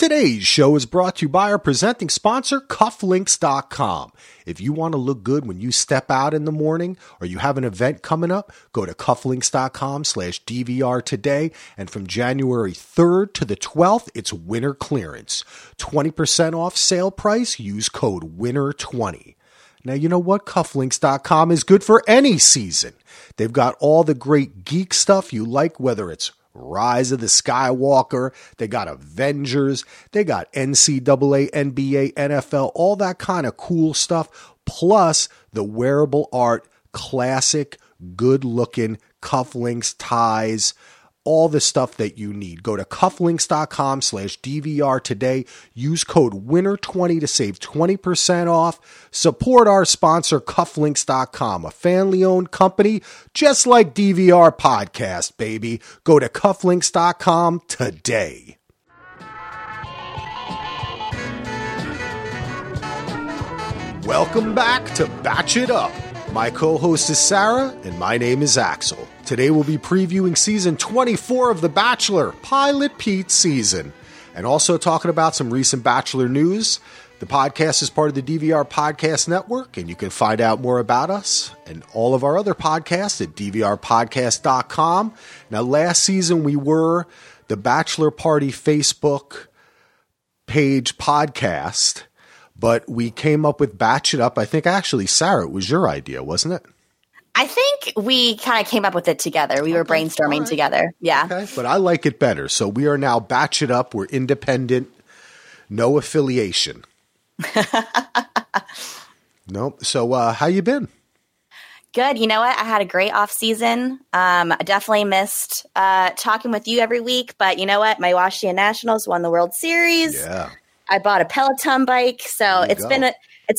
Today's show is brought to you by our presenting sponsor, Cufflinks.com. If you want to look good when you step out in the morning or you have an event coming up, go to Cufflinks.com/DVR today. And from January 3rd to the 12th, it's winter clearance. 20% off sale price. Use code WINTER20. Now, you know what? Cufflinks.com is good for any season. They've got all the great geek stuff you like, whether it's Rise of the Skywalker, they got Avengers, they got NCAA, NBA, NFL, all that kind of cool stuff, plus the wearable art, classic, good-looking cufflinks, ties, all the stuff that you need. Go to cufflinks.com/DVR today. Use code WINTER20 to save 20% off. Support our sponsor, cufflinks.com, a family-owned company just like DVR Podcast, baby. Go to cufflinks.com today. Welcome back to Batch It Up. My co-host is Sarah, and my name is Axel. Today we'll be previewing season 24 of The Bachelor, Pilot Pete season, and also talking about some recent Bachelor news. The podcast is part of the DVR Podcast Network, and you can find out more about us and all of our other podcasts at DVRpodcast.com. Now, last season we were the Bachelor Party Facebook page podcast, but we came up with Batch It Up. I think actually, Sarah, it was your idea, wasn't it? I think we kind of came up with it together. We were brainstorming together. Yeah. Okay. But I like it better. So we are now Batch It Up. We're independent, no affiliation. Nope. So how you been? Good. You know what? I had a great off season. I definitely missed talking with you every week. But you know what? My Washington Nationals won the World Series. Yeah. I bought a Peloton bike, so it's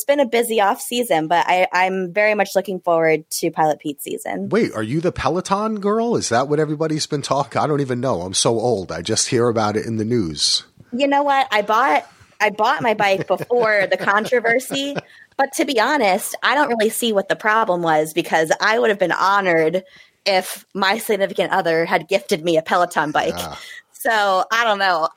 been a busy off season, but I'm very much looking forward to Pilot Pete season. Wait, are you the Peloton girl? Is that what everybody's been talking? I don't even know. I'm so old. I just hear about it in the news. You know what? I bought my bike before the controversy, but to be honest, I don't really see what the problem was because I would have been honored if my significant other had gifted me a Peloton bike. Yeah. So I don't know.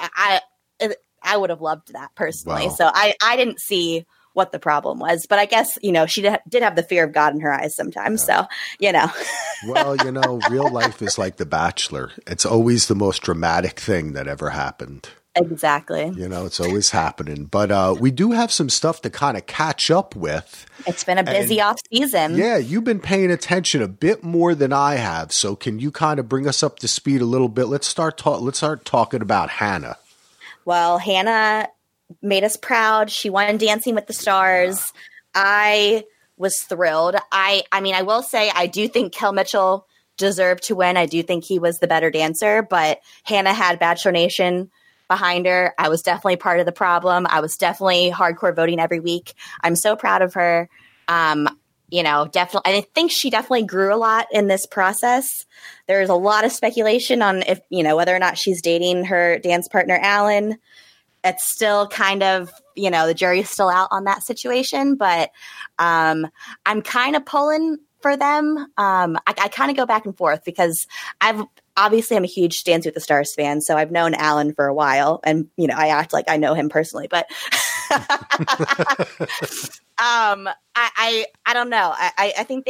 I would have loved that personally. Wow. So I didn't see what the problem was, but I guess, you know, she did have the fear of God in her eyes sometimes. Yeah. So, you know, well, you know, real life is like The Bachelor. It's always the most dramatic thing that ever happened. Exactly. You know, it's always happening, but we do have some stuff to kind of catch up with. It's been a busy off season. Yeah. You've been paying attention a bit more than I have. So can you kind of bring us up to speed a little bit? Let's start talking about Hannah. Well, Hannah made us proud. She won Dancing with the Stars. I was thrilled. I mean, I will say I do think Kel Mitchell deserved to win. I do think he was the better dancer, but Hannah had Bachelor Nation behind her. I was definitely part of the problem. I was definitely hardcore voting every week. I'm so proud of her. You know, definitely, I think she definitely grew a lot in this process. There's a lot of speculation on if, you know, whether or not she's dating her dance partner, Alan. It's still kind of, you know, the jury's still out on that situation, but I'm kind of pulling for them. I kind of go back and forth because I'm a huge Dance with the Stars fan. So I've known Alan for a while and, you know, I act like I know him personally, but I don't know. I think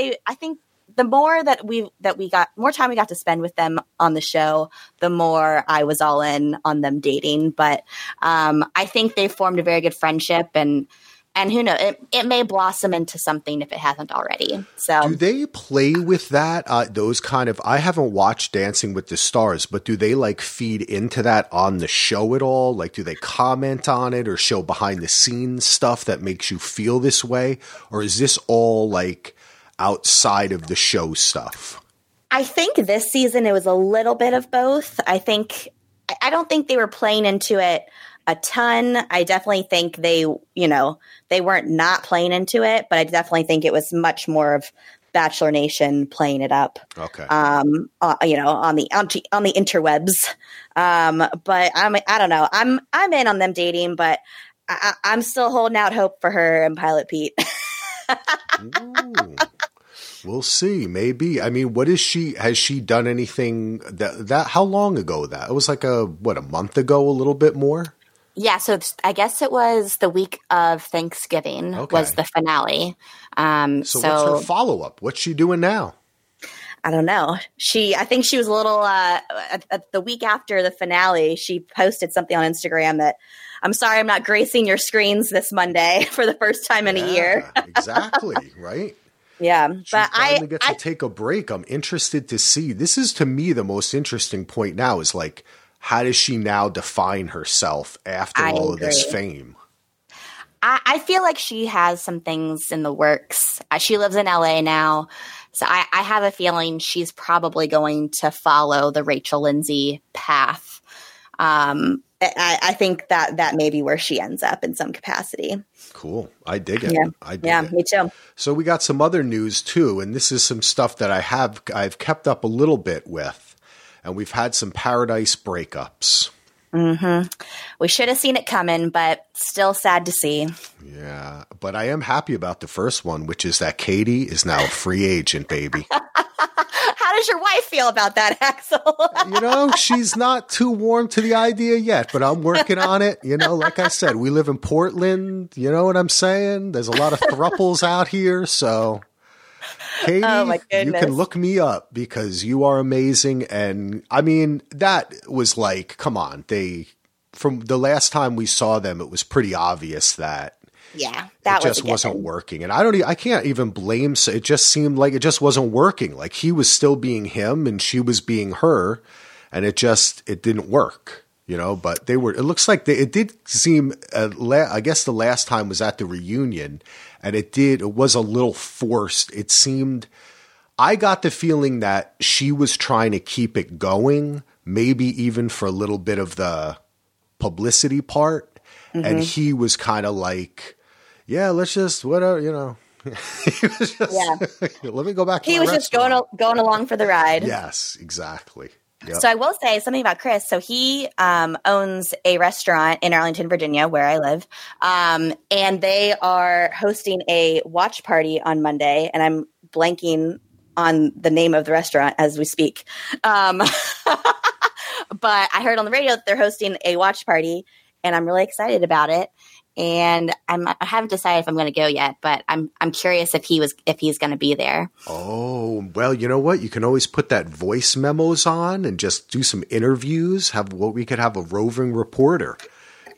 the more we got to spend with them on the show, the more I was all in on them dating. But I think they formed a very good friendship, and who knows, it may blossom into something if it hasn't already. So do they play with that? Those kind of, I haven't watched Dancing with the Stars, but do they like feed into that on the show at all? Like, do they comment on it or show behind the scenes stuff that makes you feel this way? Or is this all like outside of the show stuff? I think this season it was a little bit of both. I don't think they were playing into it a ton. I definitely think they, you know, they weren't not playing into it, but I definitely think it was much more of Bachelor Nation playing it up. Okay. You know, on the interwebs. But I don't know. I'm in on them dating, but I'm still holding out hope for her and Pilot Pete. Ooh. We'll see. Maybe. I mean, what is she? Has she done anything that? How long ago that? It was like a month ago, a little bit more. Yeah, so I guess it was the week of Thanksgiving was the finale. So what's her follow-up? What's she doing now? I don't know. I think she was a little the week after the finale, she posted something on Instagram that, I'm sorry I'm not gracing your screens this Monday for the first time in a year. Exactly, right? Yeah. She finally gets to take a break. I'm interested to see. This is, to me, the most interesting point now is like, how does she now define herself after all of this fame? I feel like she has some things in the works. She lives in LA now. So I have a feeling she's probably going to follow the Rachel Lindsay path. I think that may be where she ends up in some capacity. Cool. I dig it. Yeah, me too. So we got some other news too. And this is some stuff that I've kept up a little bit with. And we've had some Paradise breakups. Mm-hmm. We should have seen it coming, but still sad to see. Yeah. But I am happy about the first one, which is that Katie is now a free agent, baby. How does your wife feel about that, Axel? She's not too warm to the idea yet, but I'm working on it. Like I said, we live in Portland. You know what I'm saying? There's a lot of thruples out here. So, Katie, you can look me up because you are amazing. And I mean, that was like, come on. From the last time we saw them, it was pretty obvious that. Yeah, it just wasn't working. And I can't even blame. So it just seemed like it just wasn't working. Like he was still being him and she was being her and it didn't work, but it looks like it did seem, I guess the last time was at the reunion and it was a little forced. It seemed, I got the feeling that she was trying to keep it going, maybe even for a little bit of the publicity part. Mm-hmm. And he was kind of like, yeah, let's just, whatever, he was just, let me go back. He was just going along for the ride. Yes, exactly. Yep. So I will say something about Chris. So he owns a restaurant in Arlington, Virginia, where I live. And they are hosting a watch party on Monday. And I'm blanking on the name of the restaurant as we speak. But I heard on the radio that they're hosting a watch party. And I'm really excited about it. And I haven't decided if I'm going to go yet, but I'm curious if he's going to be there. Oh, well, you know what? You can always put that voice memos on and just do some interviews. We could have a roving reporter.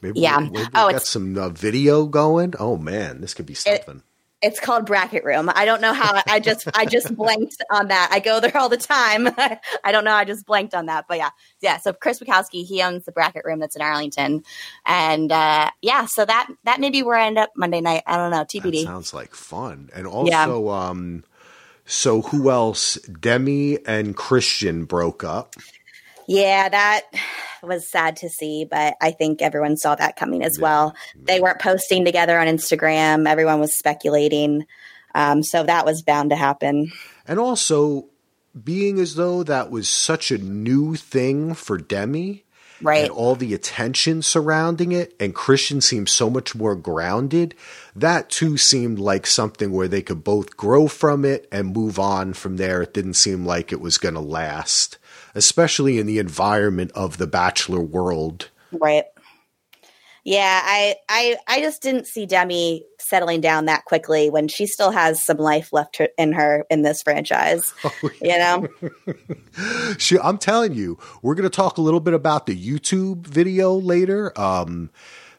Maybe we got some video going. Oh man, this could be something. It's called Bracket Room. I don't know how I just blanked on that. I go there all the time. I don't know. I just blanked on that, but yeah. So Chris Wachowski, he owns the Bracket Room that's in Arlington, and so that may be where I end up Monday night. I don't know. TBD. That sounds like fun, and also, so who else? Demi and Christian broke up. Yeah, that was sad to see, but I think everyone saw that coming as well. They weren't posting together on Instagram. Everyone was speculating. So that was bound to happen. And also, being as though that was such a new thing for Demi, right? And all the attention surrounding it, and Christian seemed so much more grounded, that too seemed like something where they could both grow from it and move on from there. It didn't seem like it was going to last. Especially in the environment of the Bachelor world. Right. Yeah, I just didn't see Demi settling down that quickly when she still has some life left in her in this franchise, I'm telling you, we're going to talk a little bit about the YouTube video later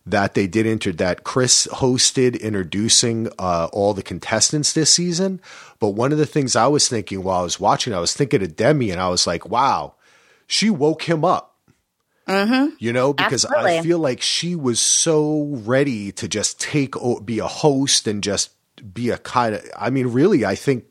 that they did that Chris hosted introducing all the contestants this season. But one of the things I was thinking while I was watching, I was thinking of Demi and I was like, wow, she woke him up, because absolutely. I feel like she was so ready to just be a host and just be a kind of, I mean, really, I think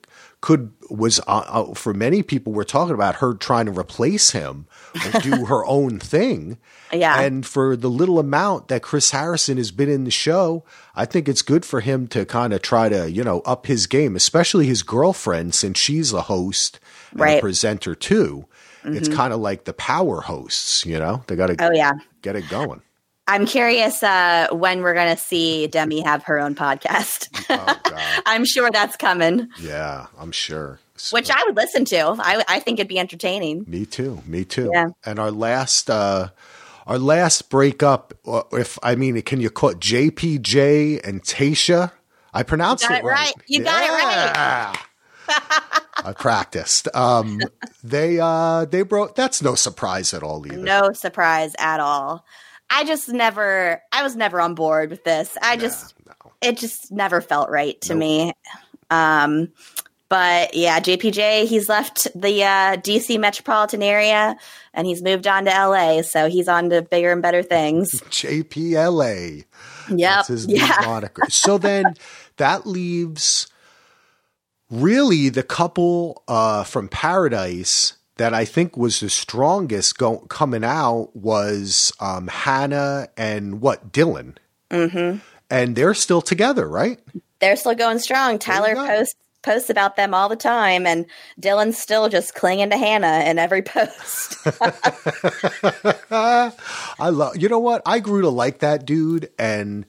for many people were talking about her trying to replace him or do her own thing. Yeah. And for the little amount that Chris Harrison has been in the show, I think it's good for him to kind of try to, up his game, especially his girlfriend, since she's a host and a presenter too. Mm-hmm. It's kind of like the power hosts, they got to get it going. I'm curious when we're going to see Demi have her own podcast. Oh, God. I'm sure that's coming. Yeah, I'm sure. So, which I would listen to. I think it'd be entertaining. Me too. Yeah. And our last Our last breakup, can you call it JPJ and Taysha? I pronounced it right. You got it right. I practiced. They broke. That's no surprise at all either. No surprise at all. I was never on board with this. It just never felt right to me. But yeah, JPJ, he's left the DC metropolitan area and he's moved on to LA. So he's on to bigger and better things. JPLA. Yeah. That's his new moniker. So then that leaves really the couple from Paradise that I think was the strongest coming out was Hannah and Dylan. Mm-hmm. And they're still together, right? They're still going strong. Tyler posts about them all the time, and Dylan's still just clinging to Hannah in every post. You know what? I grew to like that dude, and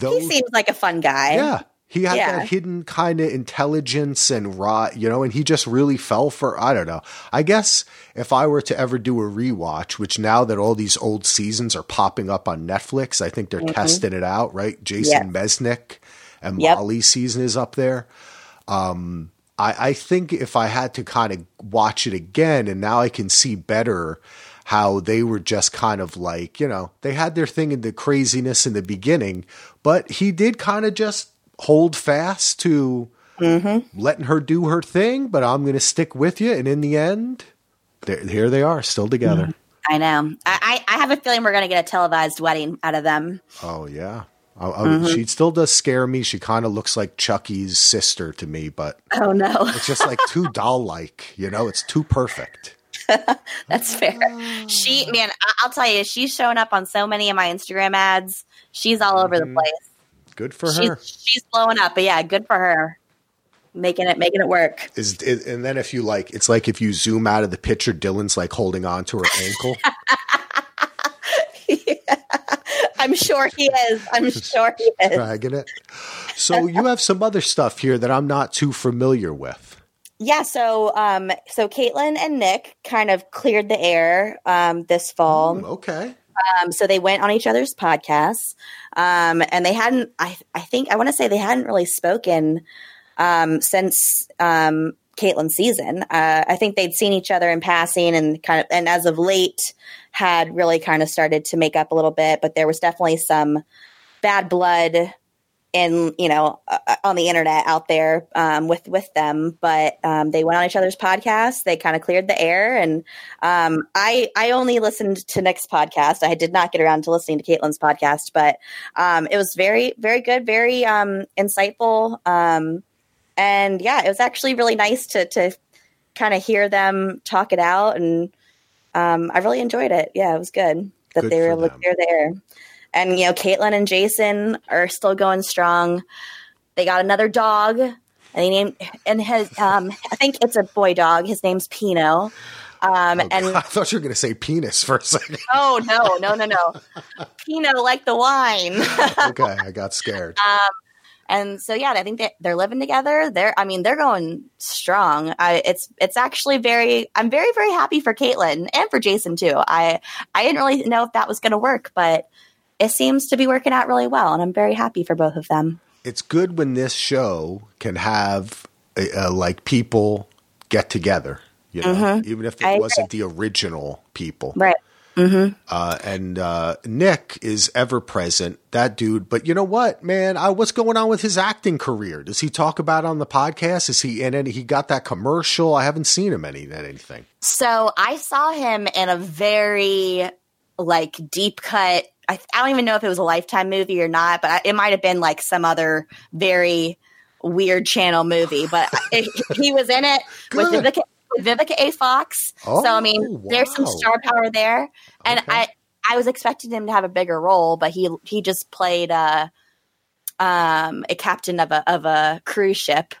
he seems like a fun guy. Yeah. He had that hidden kind of intelligence and and he just really fell for, I don't know. I guess if I were to ever do a rewatch, which now that all these old seasons are popping up on Netflix, I think they're testing it out, right? Jason Mesnick and Molly's season is up there. I think if I had to kind of watch it again, and now I can see better how they were just kind of like, they had their thing in the craziness in the beginning, but he did kind of just hold fast to letting her do her thing, but I'm going to stick with you. And in the end, here they are still together. Mm-hmm. I know. I have a feeling we're going to get a televised wedding out of them. Oh yeah. She still does scare me. She kind of looks like Chucky's sister to me, but oh no, it's just like too doll-like, it's too perfect. That's fair. I'll tell you, she's showing up on so many of my Instagram ads. She's all over the place. Good for her. She's blowing up, but yeah, good for her. Making it work. And then if you it's like if you zoom out of the picture, Dylan's like holding on to her ankle. I'm sure he is. Dragging it. So you have some other stuff here that I'm not too familiar with. Yeah. So Caitlyn and Nick kind of cleared the air this fall. Okay. So they went on each other's podcasts, and they hadn't. I want to say they hadn't really spoken since Caitlyn's season. I think they'd seen each other in passing, and as of late had really kind of started to make up a little bit, but there was definitely some bad blood on the internet out there with them. But they went on each other's podcasts. They kind of cleared the air. And I only listened to Nick's podcast. I did not get around to listening to Caitlyn's podcast, but it was very, very good, very insightful. And yeah, it was actually really nice to kind of hear them talk it out. And I really enjoyed it. Yeah, it was good that they were able to clear the air. And, Caitlyn and Jason are still going strong. They got another dog, and I think it's a boy dog. His name's Pino. I thought you were going to say penis for a second. Oh, no. Pino, like the wine. Okay. I got scared. And so, yeah, I think they're living together. They're going strong. It's actually I'm very, very happy for Caitlyn and for Jason too. I didn't really know if that was going to work, but it seems to be working out really well, and I'm very happy for both of them. It's good when this show can have people get together, even if it wasn't the original people. Right. Mm-hmm. And Nick is ever present, that dude. But you know what, man? What's going on with his acting career? Does he talk about it on the podcast? Is he in it? He got that commercial. I haven't seen him anything. So I saw him in a very deep cut. I don't even know if it was a Lifetime movie or not, but it might have been some other very weird channel movie. But he was in it with Vivica A. Fox. Oh, so, there's some star power there. And okay. I was expecting him to have a bigger role, but he just played a captain of a cruise ship.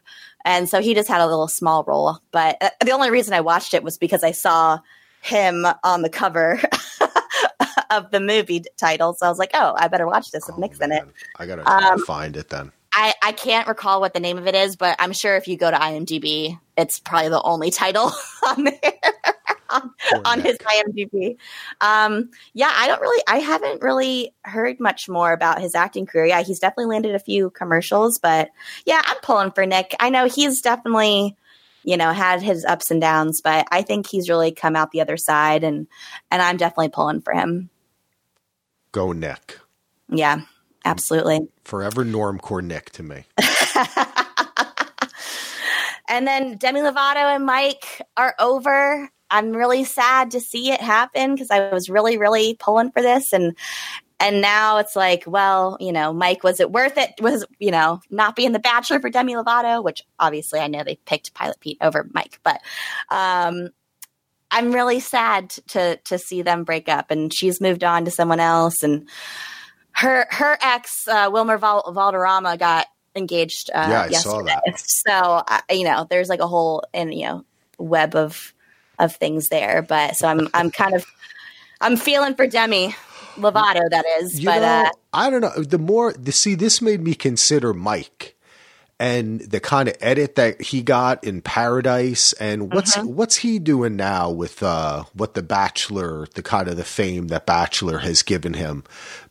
And so he just had a little small role. But the only reason I watched it was because I saw him on the cover of the movie title. So I was like, oh, I better watch this if Nick's in it. I got to find it then. I can't recall what the name of it is, but I'm sure if you go to IMDb, it's probably the only title on there. on his IMDb. I haven't really heard much more about his acting career. Yeah, he's definitely landed a few commercials, but yeah, I'm pulling for Nick. I know he's definitely, had his ups and downs, but I think he's really come out the other side, and I'm definitely pulling for him. Go Nick. Yeah, absolutely. Forever normcore Nick to me. And then Demi Lovato and Mike are over. I'm really sad to see it happen because I was really, really pulling for this. And now it's like, well, Mike, was it worth it? Was, not being the Bachelor for Demi Lovato, which obviously I know they picked Pilot Pete over Mike. But I'm really sad to see them break up. And she's moved on to someone else. And her ex, Wilmer Valderrama, got engaged yesterday. Saw that. So, there's like a whole web of things there. But so I'm feeling for Demi Lovato, that is. I don't know. This made me consider Mike and the kind of edit that he got in Paradise, and what's he doing now with what The Bachelor, the kind of the fame that Bachelor has given him,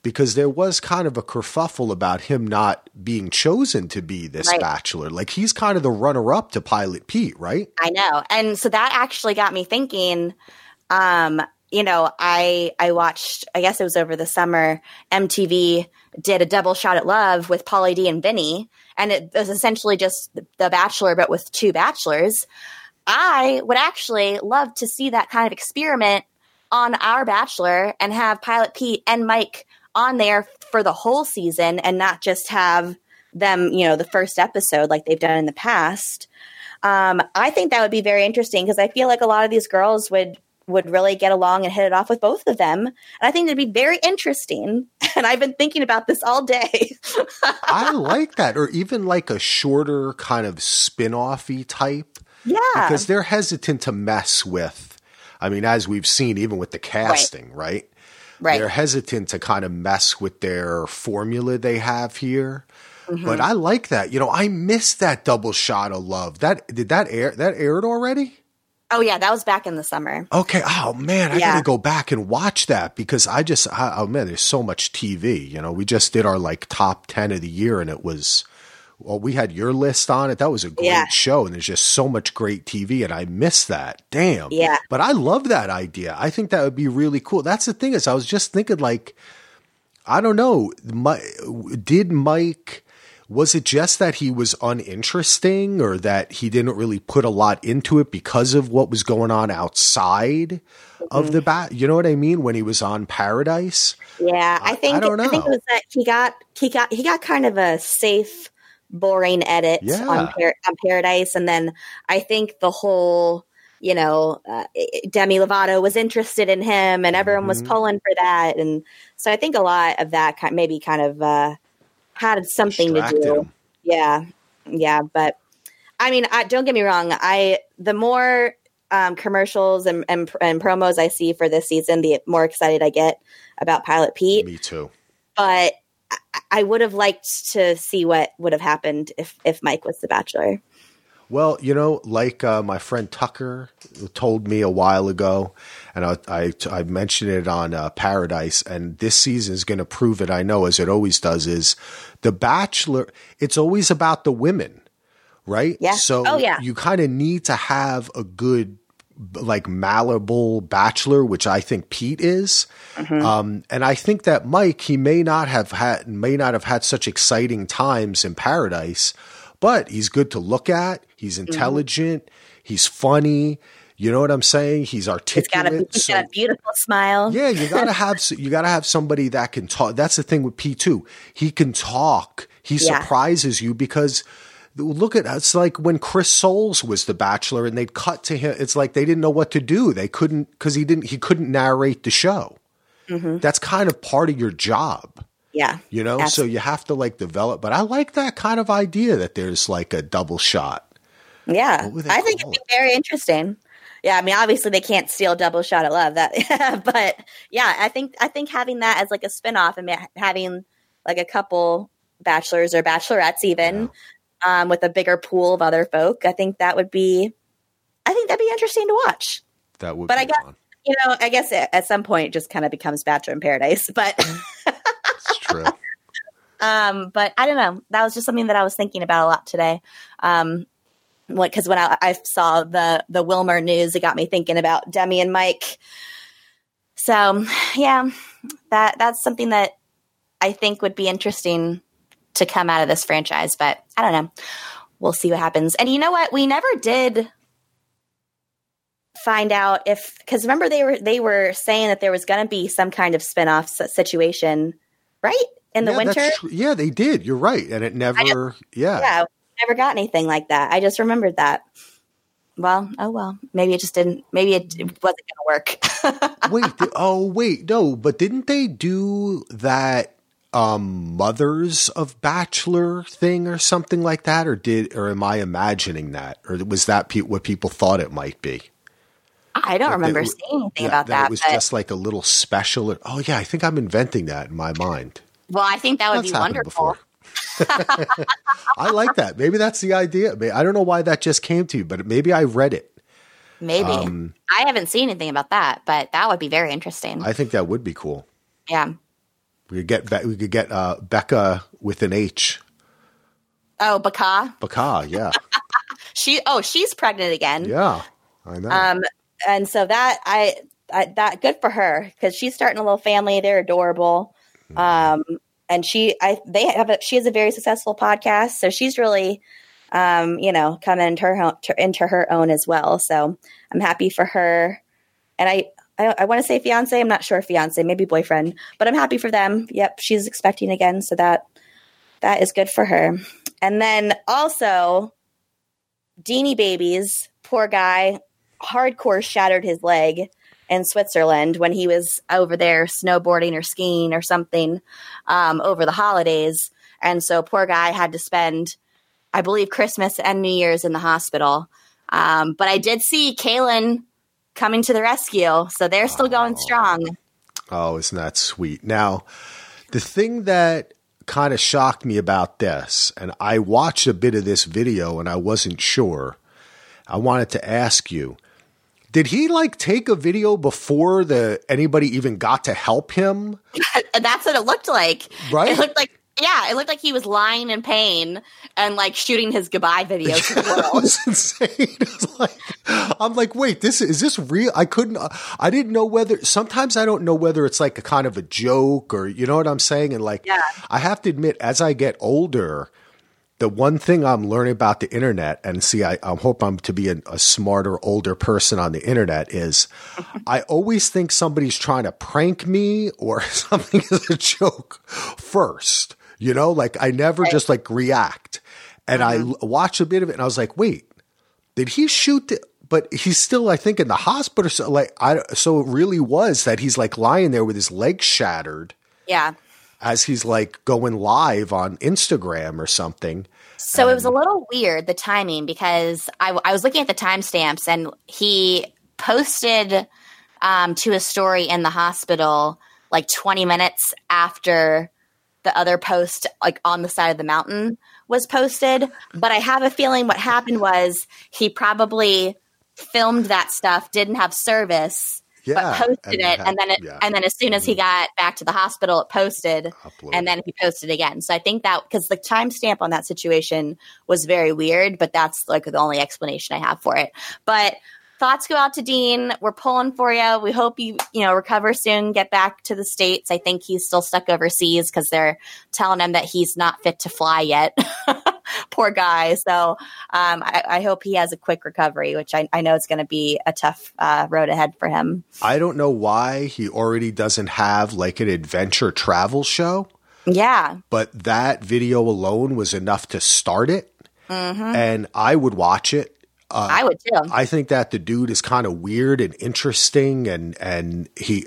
because there was kind of a kerfuffle about him not being chosen to be this Bachelor. Like, he's kind of the runner-up to Pilot Pete, right? I know. And so that actually got me thinking, I watched, I guess it was over the summer, MTV did a double shot at love with Pauly D and Vinny. And it was essentially just The Bachelor, but with two Bachelors. I would actually love to see that kind of experiment on our Bachelor and have Pilot Pete and Mike on there for the whole season and not just have them, the first episode like they've done in the past. I think that would be very interesting because I feel like a lot of these girls would really get along and hit it off with both of them. And I think it'd be very interesting. And I've been thinking about this all day. I like that. Or even like a shorter kind of spin-off-y type. Yeah. Because they're hesitant to mess with, as we've seen, even with the casting, right? Right. They're hesitant to kind of mess with their formula they have here. Mm-hmm. But I like that. I missed that double shot of love. That aired already? Oh, yeah. That was back in the summer. Okay. Oh, man. I got to go back and watch that because there's so much TV. We just did our top 10 of the year, and it was – well, we had your list on it. That was a great show, and there's just so much great TV, and I missed that. Damn. Yeah. But I love that idea. I think that would be really cool. That's the thing is I was just thinking I don't know. Did Mike – was it just that he was uninteresting or that he didn't really put a lot into it because of what was going on outside of the bat? You know what I mean? When he was on Paradise. Yeah. I think it was that he got kind of a safe, boring edit on Paradise. And then I think the whole, Demi Lovato was interested in him and everyone was pulling for that. And so I think a lot of that maybe kind of, had something to do. Him. Yeah. Yeah. But don't get me wrong. The more commercials and promos I see for this season, the more excited I get about Pilot Pete. Me too. But I would have liked to see what would have happened if Mike was the Bachelor. Well, my friend Tucker told me a while ago, and I mentioned it on Paradise, and this season is going to prove it, I know, as it always does, is The Bachelor, it's always about the women, right? Yeah. So you kind of need to have a good, malleable Bachelor, which I think Pete is. Mm-hmm. And I think that Mike, he may not have had such exciting times in Paradise, but he's good to look at. He's intelligent. Mm-hmm. He's funny. You know what I'm saying? He's articulate. He's got a beautiful smile. Yeah, you gotta have somebody that can talk. That's the thing with P2. He can talk. He surprises you because look at it's like when Chris Soules was the Bachelor and they'd cut to him. It's like they didn't know what to do. They couldn't because he couldn't narrate the show. Mm-hmm. That's kind of part of your job. Yeah. Absolutely. So you have to develop, but I like that kind of idea that there's a double shot. Yeah. I think it'd be very interesting. Yeah. Obviously they can't steal double shot at love that, but yeah, I think having that as a spinoff and having a couple bachelors or bachelorettes even with a bigger pool of other folk, I think that'd be interesting to watch. that would. But I guess fun. You know, I guess it, at some point, just kind of becomes Bachelor in Paradise. But it's true. But I don't know. That was just something that I was thinking about a lot today. Because when I saw the Wilmer news, it got me thinking about Demi and Mike. So yeah, that's something that I think would be interesting to come out of this franchise, but I don't know. We'll see what happens. And you know what? We never did find out if, because remember they were saying that there was going to be some kind of spinoff situation, right? In the winter. Yeah, they did. You're right. And it never, yeah. Never got anything like that. I just remembered that. Well, oh well. Maybe it just didn't. Maybe it wasn't going to work. Wait, no. But didn't they do that Mothers of Bachelor thing or something like that? Or am I imagining that? Or was that what people thought it might be? I don't remember seeing anything about that. It was just like a little special. Oh yeah, I think I'm inventing that in my mind. Well, I think that would be wonderful. Before. I like that. Maybe that's the idea. I don't know why that just came to you, but maybe I read it. Maybe. I haven't seen anything about that, but that would be very interesting. I think that would be cool. Yeah. We could get Becca with an H. Oh, Becca? Becca, yeah. She's pregnant again. Yeah, I know. And so that that good for her because she's starting a little family. They're adorable. And she has a very successful podcast, so she's really, coming into her own as well. So I'm happy for her, and I want to say fiance. I'm not sure fiance, maybe boyfriend, but I'm happy for them. Yep, she's expecting again, so that is good for her. And then also, Deanie Babies, poor guy, hardcore shattered his leg in Switzerland when he was over there snowboarding or skiing or something over the holidays. And so poor guy had to spend, I believe, Christmas and New Year's in the hospital. But I did see Kalen coming to the rescue. So they're still going strong. Oh, isn't that sweet? Now, the thing that kind of shocked me about this, and I watched a bit of this video and I wasn't sure. I wanted to ask you, did he take a video before anybody even got to help him? That's what it looked like. Right? It looked like he was lying in pain and shooting his goodbye video to the world. That was insane. Wait, is this real? I didn't know whether, sometimes I don't know whether it's a kind of a joke or you know what I'm saying? And yeah. I have to admit, as I get older, the one thing I'm learning about the internet, and see, I hope I'm to be a smarter, older person on the internet, is I always think somebody's trying to prank me or something as a joke first. You know, I never just react. And I watched a bit of it, and I was like, wait, did he shoot the? But he's still, I think, in the hospital. So, so it really was that he's lying there with his leg shattered. Yeah. As he's going live on Instagram or something. So it was a little weird, the timing, because I was looking at the timestamps and he posted to his story in the hospital 20 minutes after the other post on the side of the mountain was posted. But I have a feeling what happened was he probably filmed that stuff, didn't have service. Yeah, but posted it, and then as soon as he got back to the hospital, it posted, and then he posted again. So I think that because the timestamp on that situation was very weird, but that's the only explanation I have for it. But thoughts go out to Dean. We're pulling for you. We hope you recover soon, get back to the States. I think he's still stuck overseas because they're telling him that he's not fit to fly yet. Poor guy. So I hope he has a quick recovery, which I know it's going to be a tough road ahead for him. I don't know why he already doesn't have an adventure travel show. Yeah. But that video alone was enough to start it. Mm-hmm. And I would watch it. I would too. I think that the dude is kind of weird and interesting, and he,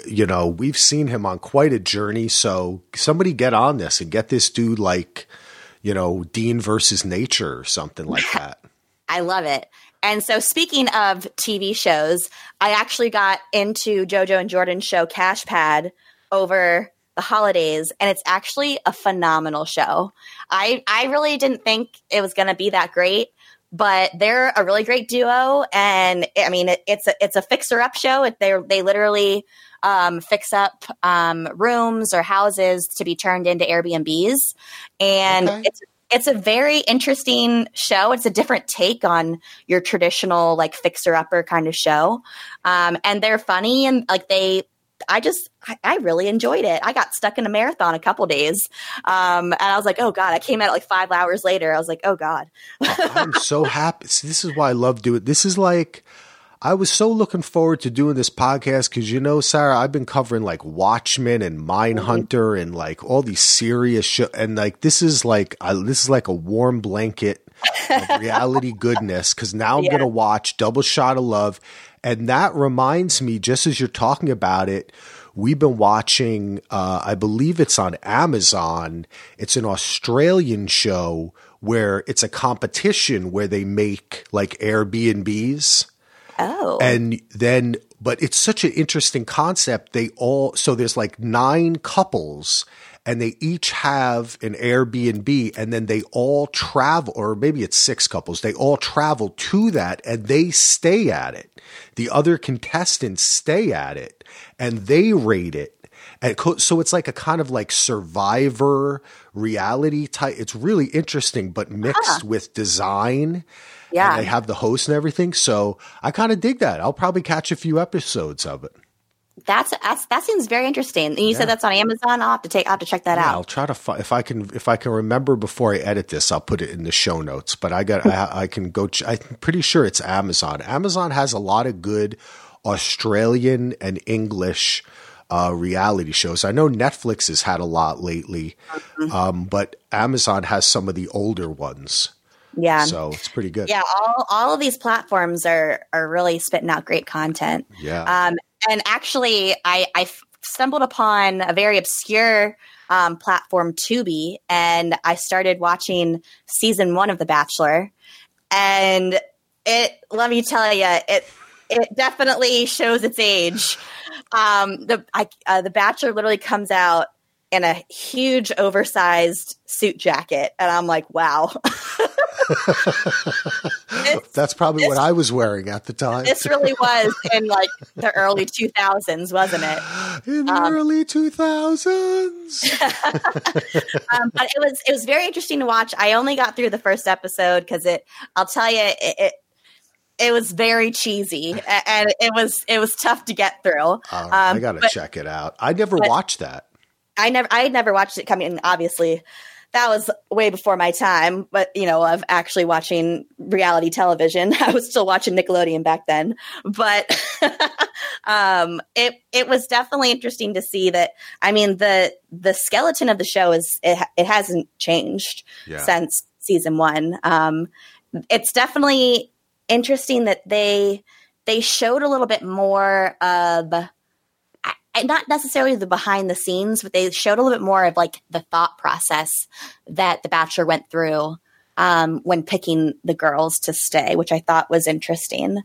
we've seen him on quite a journey. So somebody get on this and get this dude Dean versus nature or something like that. I love it. And so speaking of TV shows, I actually got into JoJo and Jordan's show Cash Pad over the holidays, and it's actually a phenomenal show. I really didn't think it was going to be that great. But they're a really great duo, and I mean, it's a fixer-up show. They literally fix up rooms or houses to be turned into Airbnbs, and it's a very interesting show. It's a different take on your traditional like fixer-upper kind of show, and they're funny and like they. I really enjoyed it. I got stuck in a marathon a couple days. And I was like, oh God, I came out like 5 hours later. I was like, oh God. I'm so happy. See, this is why I love doing it. This is like, I was so looking forward to doing this podcast. Cause you know, Sarah, I've been covering like Watchmen and Mindhunter and like all these serious shit. And like, this is like a warm blanket of reality goodness. Cause now I'm going to watch Double Shot of Love. And that reminds me, just as you're talking about it, we've been watching, I believe it's on Amazon. It's an Australian show where it's a competition where they make like Airbnbs. Oh. And then, but it's such an interesting concept. So there's like 9 couples and they each have an Airbnb and then they all travel, or maybe it's 6 couples. They all travel to that and they stay at it. The other contestants stay at it and they rate it. And so it's like a kind of like Survivor reality type. It's really interesting, but mixed with design. Yeah. And they have the host and everything. So I kind of dig that. I'll probably catch a few episodes of it. That seems very interesting. And you said that's on Amazon. I'll have to check that out. I'll try to find, if I can remember before I edit this, I'll put it in the show notes, but I can go, I'm pretty sure it's Amazon. Amazon has a lot of good Australian and English, reality shows. I know Netflix has had a lot lately, but Amazon has some of the older ones. Yeah. So it's pretty good. Yeah. All of these platforms are really spitting out great content. Yeah. And actually, I stumbled upon a very obscure platform, Tubi, and I started watching season 1 of The Bachelor. And let me tell you, it definitely shows its age. The Bachelor literally comes out in a huge, oversized suit jacket, and I'm like, wow. That's probably what I was wearing at the time. This really was in like the early 2000s, wasn't it? In the early 2000s. But it was very interesting to watch. I only got through the first episode because I'll tell you, it was very cheesy and it was tough to get through. I gotta check it out. I had never watched it coming in, obviously. That was way before my time, but you know, of actually watching reality television. I was still watching Nickelodeon back then, but it was definitely interesting to see that. I mean, the skeleton of the show it hasn't changed since season 1. It's definitely interesting that they showed a little bit more of. Not necessarily the behind the scenes, but they showed a little bit more of like the thought process that The Bachelor went through when picking the girls to stay, which I thought was interesting.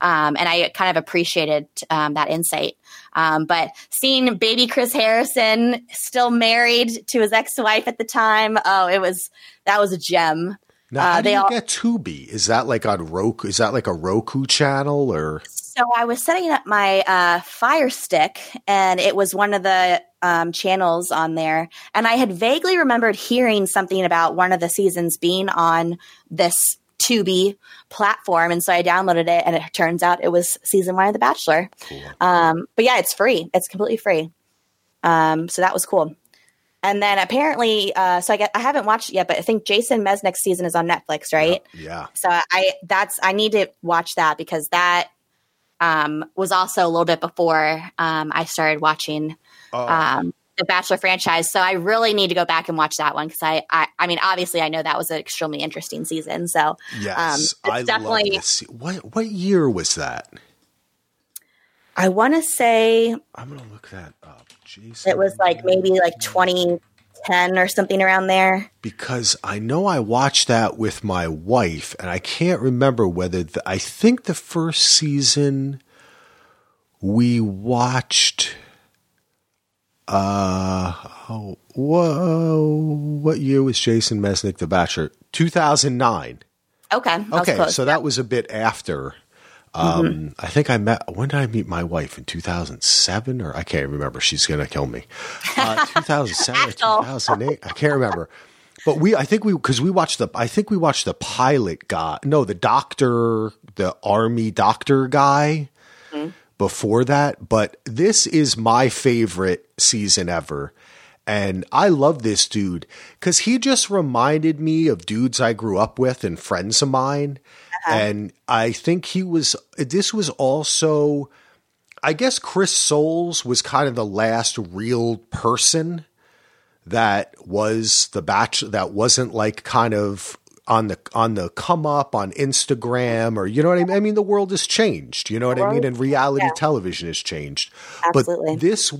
And I kind of appreciated that insight. But seeing baby Chris Harrison still married to his ex-wife at the time. Oh, that was a gem. Now, how do you get Tubi? Is that like on Roku? Is that like a Roku channel or? So I was setting up my Fire Stick, and it was one of the channels on there. And I had vaguely remembered hearing something about one of the seasons being on this Tubi platform. And so I downloaded it, and it turns out it was season 1 of The Bachelor. Cool. But yeah, it's free. It's completely free. So that was cool. And then apparently, I haven't watched it yet, but I think Jason Mesnick's season is on Netflix, right? Yeah. So I need to watch that because that was also a little bit before I started watching the Bachelor franchise. So I really need to go back and watch that one because I mean, obviously, I know that was an extremely interesting season. So yes, I definitely love this. What year was that? I want to say I'm going to look that up. Jeez, it was like maybe like 2010 or something around there. Because I know I watched that with my wife, and I can't remember whether I think the first season we watched. What year was Jason Mesnick The Bachelor? 2009. Okay. Okay. So that was a bit after. I think I met, when did I meet my wife? In 2007 or I can't remember. She's going to kill me. 2007, or 2008. I can't remember. But I think we watched the pilot guy. No, the army doctor guy before that. But this is my favorite season ever. And I love this dude because he just reminded me of dudes I grew up with and friends of mine. Uh-huh. And I think this was also, I guess Chris Soules was kind of the last real person that was the Bachelor, that wasn't like kind of on the come up on Instagram or, you know what I mean? I mean, the world has changed, you know what I mean? And reality television has changed. Absolutely. But this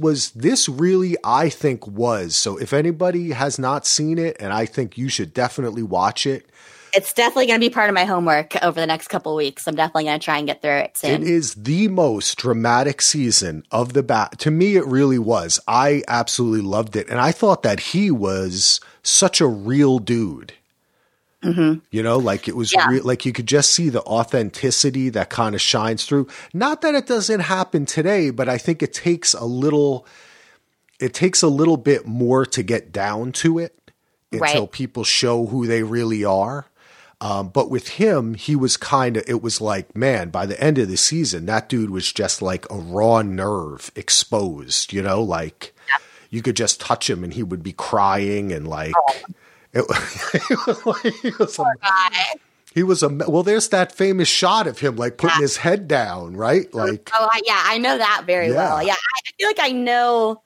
really, I think was, so if anybody has not seen it, and I think you should definitely watch it. It's definitely going to be part of my homework over the next couple of weeks. I'm definitely going to try and get through it soon. It is the most dramatic season of the Bachelor. To me, it really was. I absolutely loved it. And I thought that he was such a real dude. Mm-hmm. You know, like it was real, like you could just see the authenticity that kind of shines through. Not that it doesn't happen today, but I think it takes a little bit more to get down to it until people show who they really are. But with him, it was like, man, by the end of the season, that dude was just like a raw nerve exposed, you know, like you could just touch him and he would be crying and like. Oh. He was a well, there's that famous shot of him like putting his head down, right? Like, oh yeah, I know that very well. Yeah, I feel like I know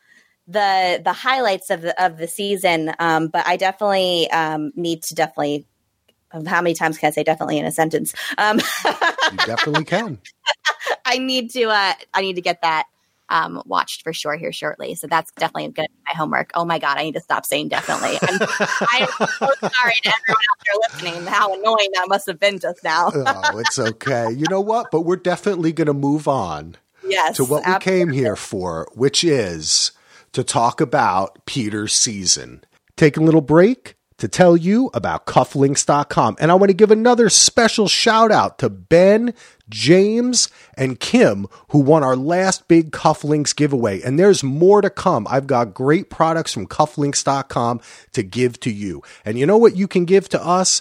the highlights of the season, but I definitely need to definitely. How many times can I say definitely in a sentence? You definitely can. I need to get that. Watched for sure here shortly. So that's definitely going to be my homework. Oh my God, I need to stop saying definitely. I'm so sorry to everyone out there listening. How annoying that must have been just now. Oh, it's okay. You know what? But we're definitely going to move on to what we came here for, which is to talk about Peter's season. Take a little break to tell you about Cufflinks.com. And I want to give another special shout out to Ben, James, and Kim, who won our last big Cufflinks giveaway. And there's more to come. I've got great products from Cufflinks.com to give to you. And you know what you can give to us?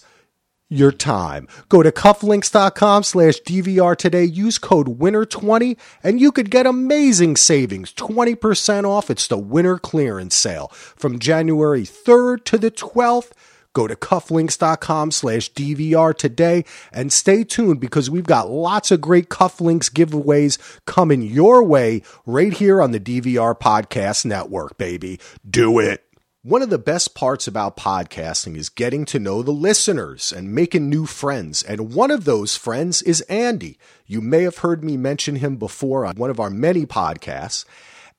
Your time. Go to Cufflinks.com/DVR today. Use code WINNER20 and you could get amazing savings. 20% off. It's the winter clearance sale from January 3rd to the 12th. Go to Cufflinks.com/DVR today and stay tuned because we've got lots of great Cufflinks giveaways coming your way right here on the DVR Podcast Network, baby. Do it. One of the best parts about podcasting is getting to know the listeners and making new friends. And one of those friends is Andy. You may have heard me mention him before on one of our many podcasts.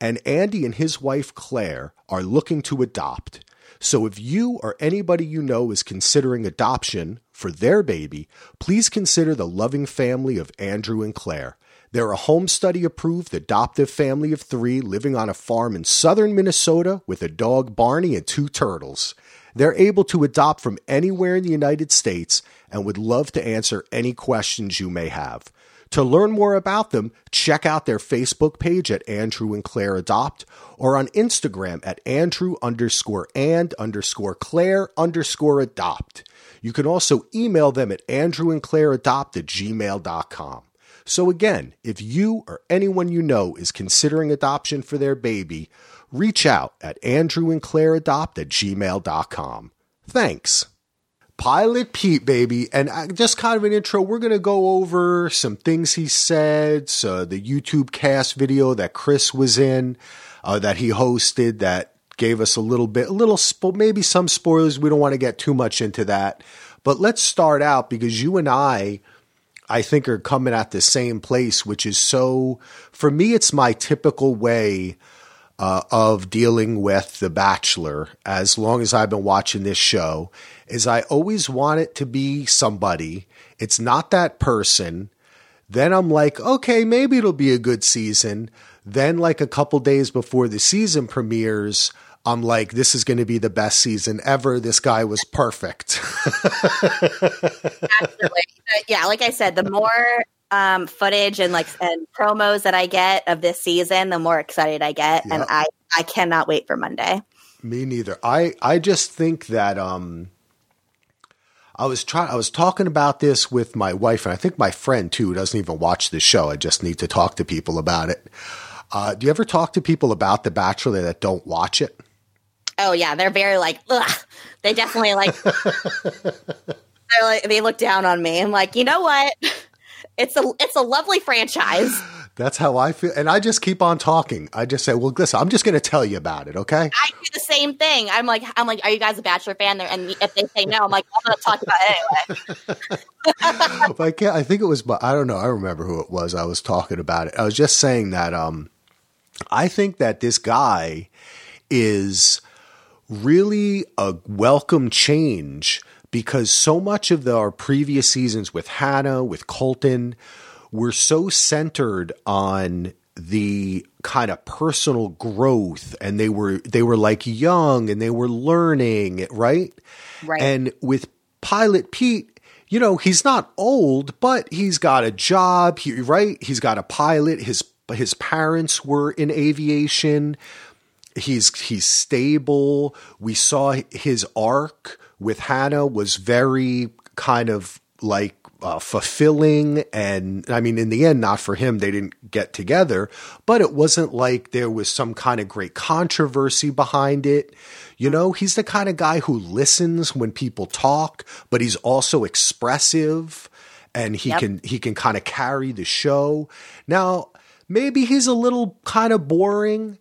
And Andy and his wife, Claire, are looking to adopt. So if you or anybody you know is considering adoption for their baby, please consider the loving family of Andrew and Claire. They're a home study-approved adoptive family of three living on a farm in southern Minnesota with a dog, Barney, and two turtles. They're able to adopt from anywhere in the United States and would love to answer any questions you may have. To learn more about them, check out their Facebook page at Andrew and Claire Adopt or on Instagram at Andrew_and_Claire_Adopt. You can also email them at andrewandclaireadopt@gmail.com. So again, if you or anyone you know is considering adoption for their baby, reach out at andrewandclaireadopt@gmail.com. Thanks. Pilot Pete, baby. And just kind of an intro, we're going to go over some things he said, the YouTube cast video that Chris was in, that he hosted that gave us maybe some spoilers. We don't want to get too much into that. But let's start out because you and I think are coming at the same place, which is for me, it's my typical way of dealing with The Bachelor. As long as I've been watching this show is I always want it to be somebody. It's not that person. Then I'm like, okay, maybe it'll be a good season. Then like a couple days before the season premieres, I'm like, this is going to be the best season ever. This guy was perfect. Absolutely. yeah, like I said, the more footage and and promos that I get of this season, the more excited I get. Yeah. And I cannot wait for Monday. Me neither. I just think that I was talking about this with my wife, and I think my friend too, who doesn't even watch this show. I just need to talk to people about it. Do you ever talk to people about The Bachelor that don't watch it? Oh yeah, they're very ugh. They definitely they look down on me. I'm like, you know what? It's a lovely franchise. That's how I feel. And I just keep on talking. I just say, well, listen, I'm just going to tell you about it. Okay. I do the same thing. I'm like, are you guys a Bachelor fan? And if they say no, I'm like, I'm going to talk about it anyway. I think it was, I don't know. I remember who it was. I was talking about it. I was just saying that, I think that this guy is really a welcome change, because so much of our previous seasons with Hannah, with Colton, we're so centered on the kind of personal growth, and they were young and they were learning, right? Right. And with Pilot Pete, you know, he's not old, but he's got a job, right? He's got a pilot. His parents were in aviation. He's stable. We saw his arc with Hannah was very kind of fulfilling, and I mean, in the end, not for him, they didn't get together, but it wasn't like there was some kind of great controversy behind it. You know, he's the kind of guy who listens when people talk, but he's also expressive, and he can kind of carry the show. Now, maybe he's a little kind of boring,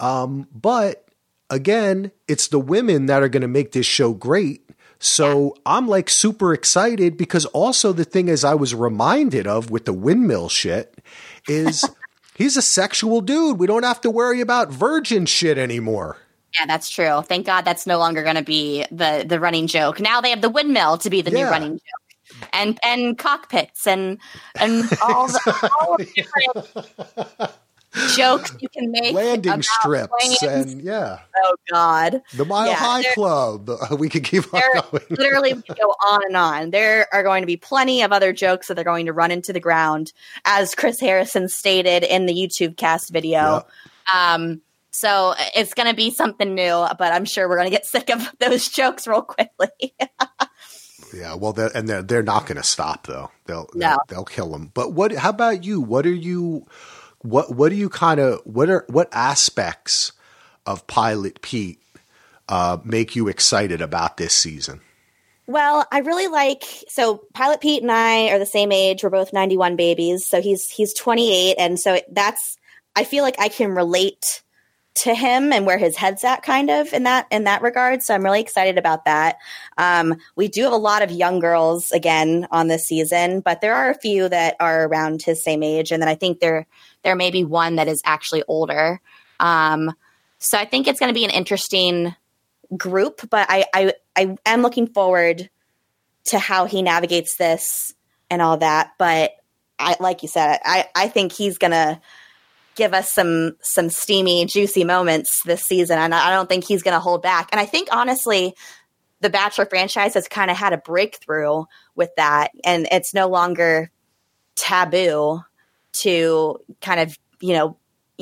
but again, it's the women that are going to make this show great. So I'm super excited, because also the thing is I was reminded of with the windmill shit is he's a sexual dude. We don't have to worry about virgin shit anymore. Yeah, that's true. Thank God that's no longer going to be the running joke. Now they have the windmill to be the new running joke, and cockpits and all the all different jokes you can make, landing strips, planes. And oh God, the Mile High Club. We could keep on going. Literally, we go on and on. There are going to be plenty of other jokes that they're going to run into the ground, as Chris Harrison stated in the YouTube cast video. Yeah. So it's going to be something new, but I'm sure we're going to get sick of those jokes real quickly. Yeah, well, they're not going to stop though. They'll kill them. But what? How about you? What are you? What aspects of Pilot Pete make you excited about this season? Well, I really so Pilot Pete and I are the same age. We're both 91 babies. So he's 28. And so I feel like I can relate to him and where his head's at kind of in that regard. So I'm really excited about that. We do have a lot of young girls again on this season, but there are a few that are around his same age. And then I think there may be one that is actually older. So I think it's going to be an interesting group, but I am looking forward to how he navigates this and all that. But like you said, I think he's going to give us some steamy, juicy moments this season. And I don't think he's going to hold back. And I think honestly, the Bachelor franchise has kind of had a breakthrough with that. And it's no longer taboo to kind of, you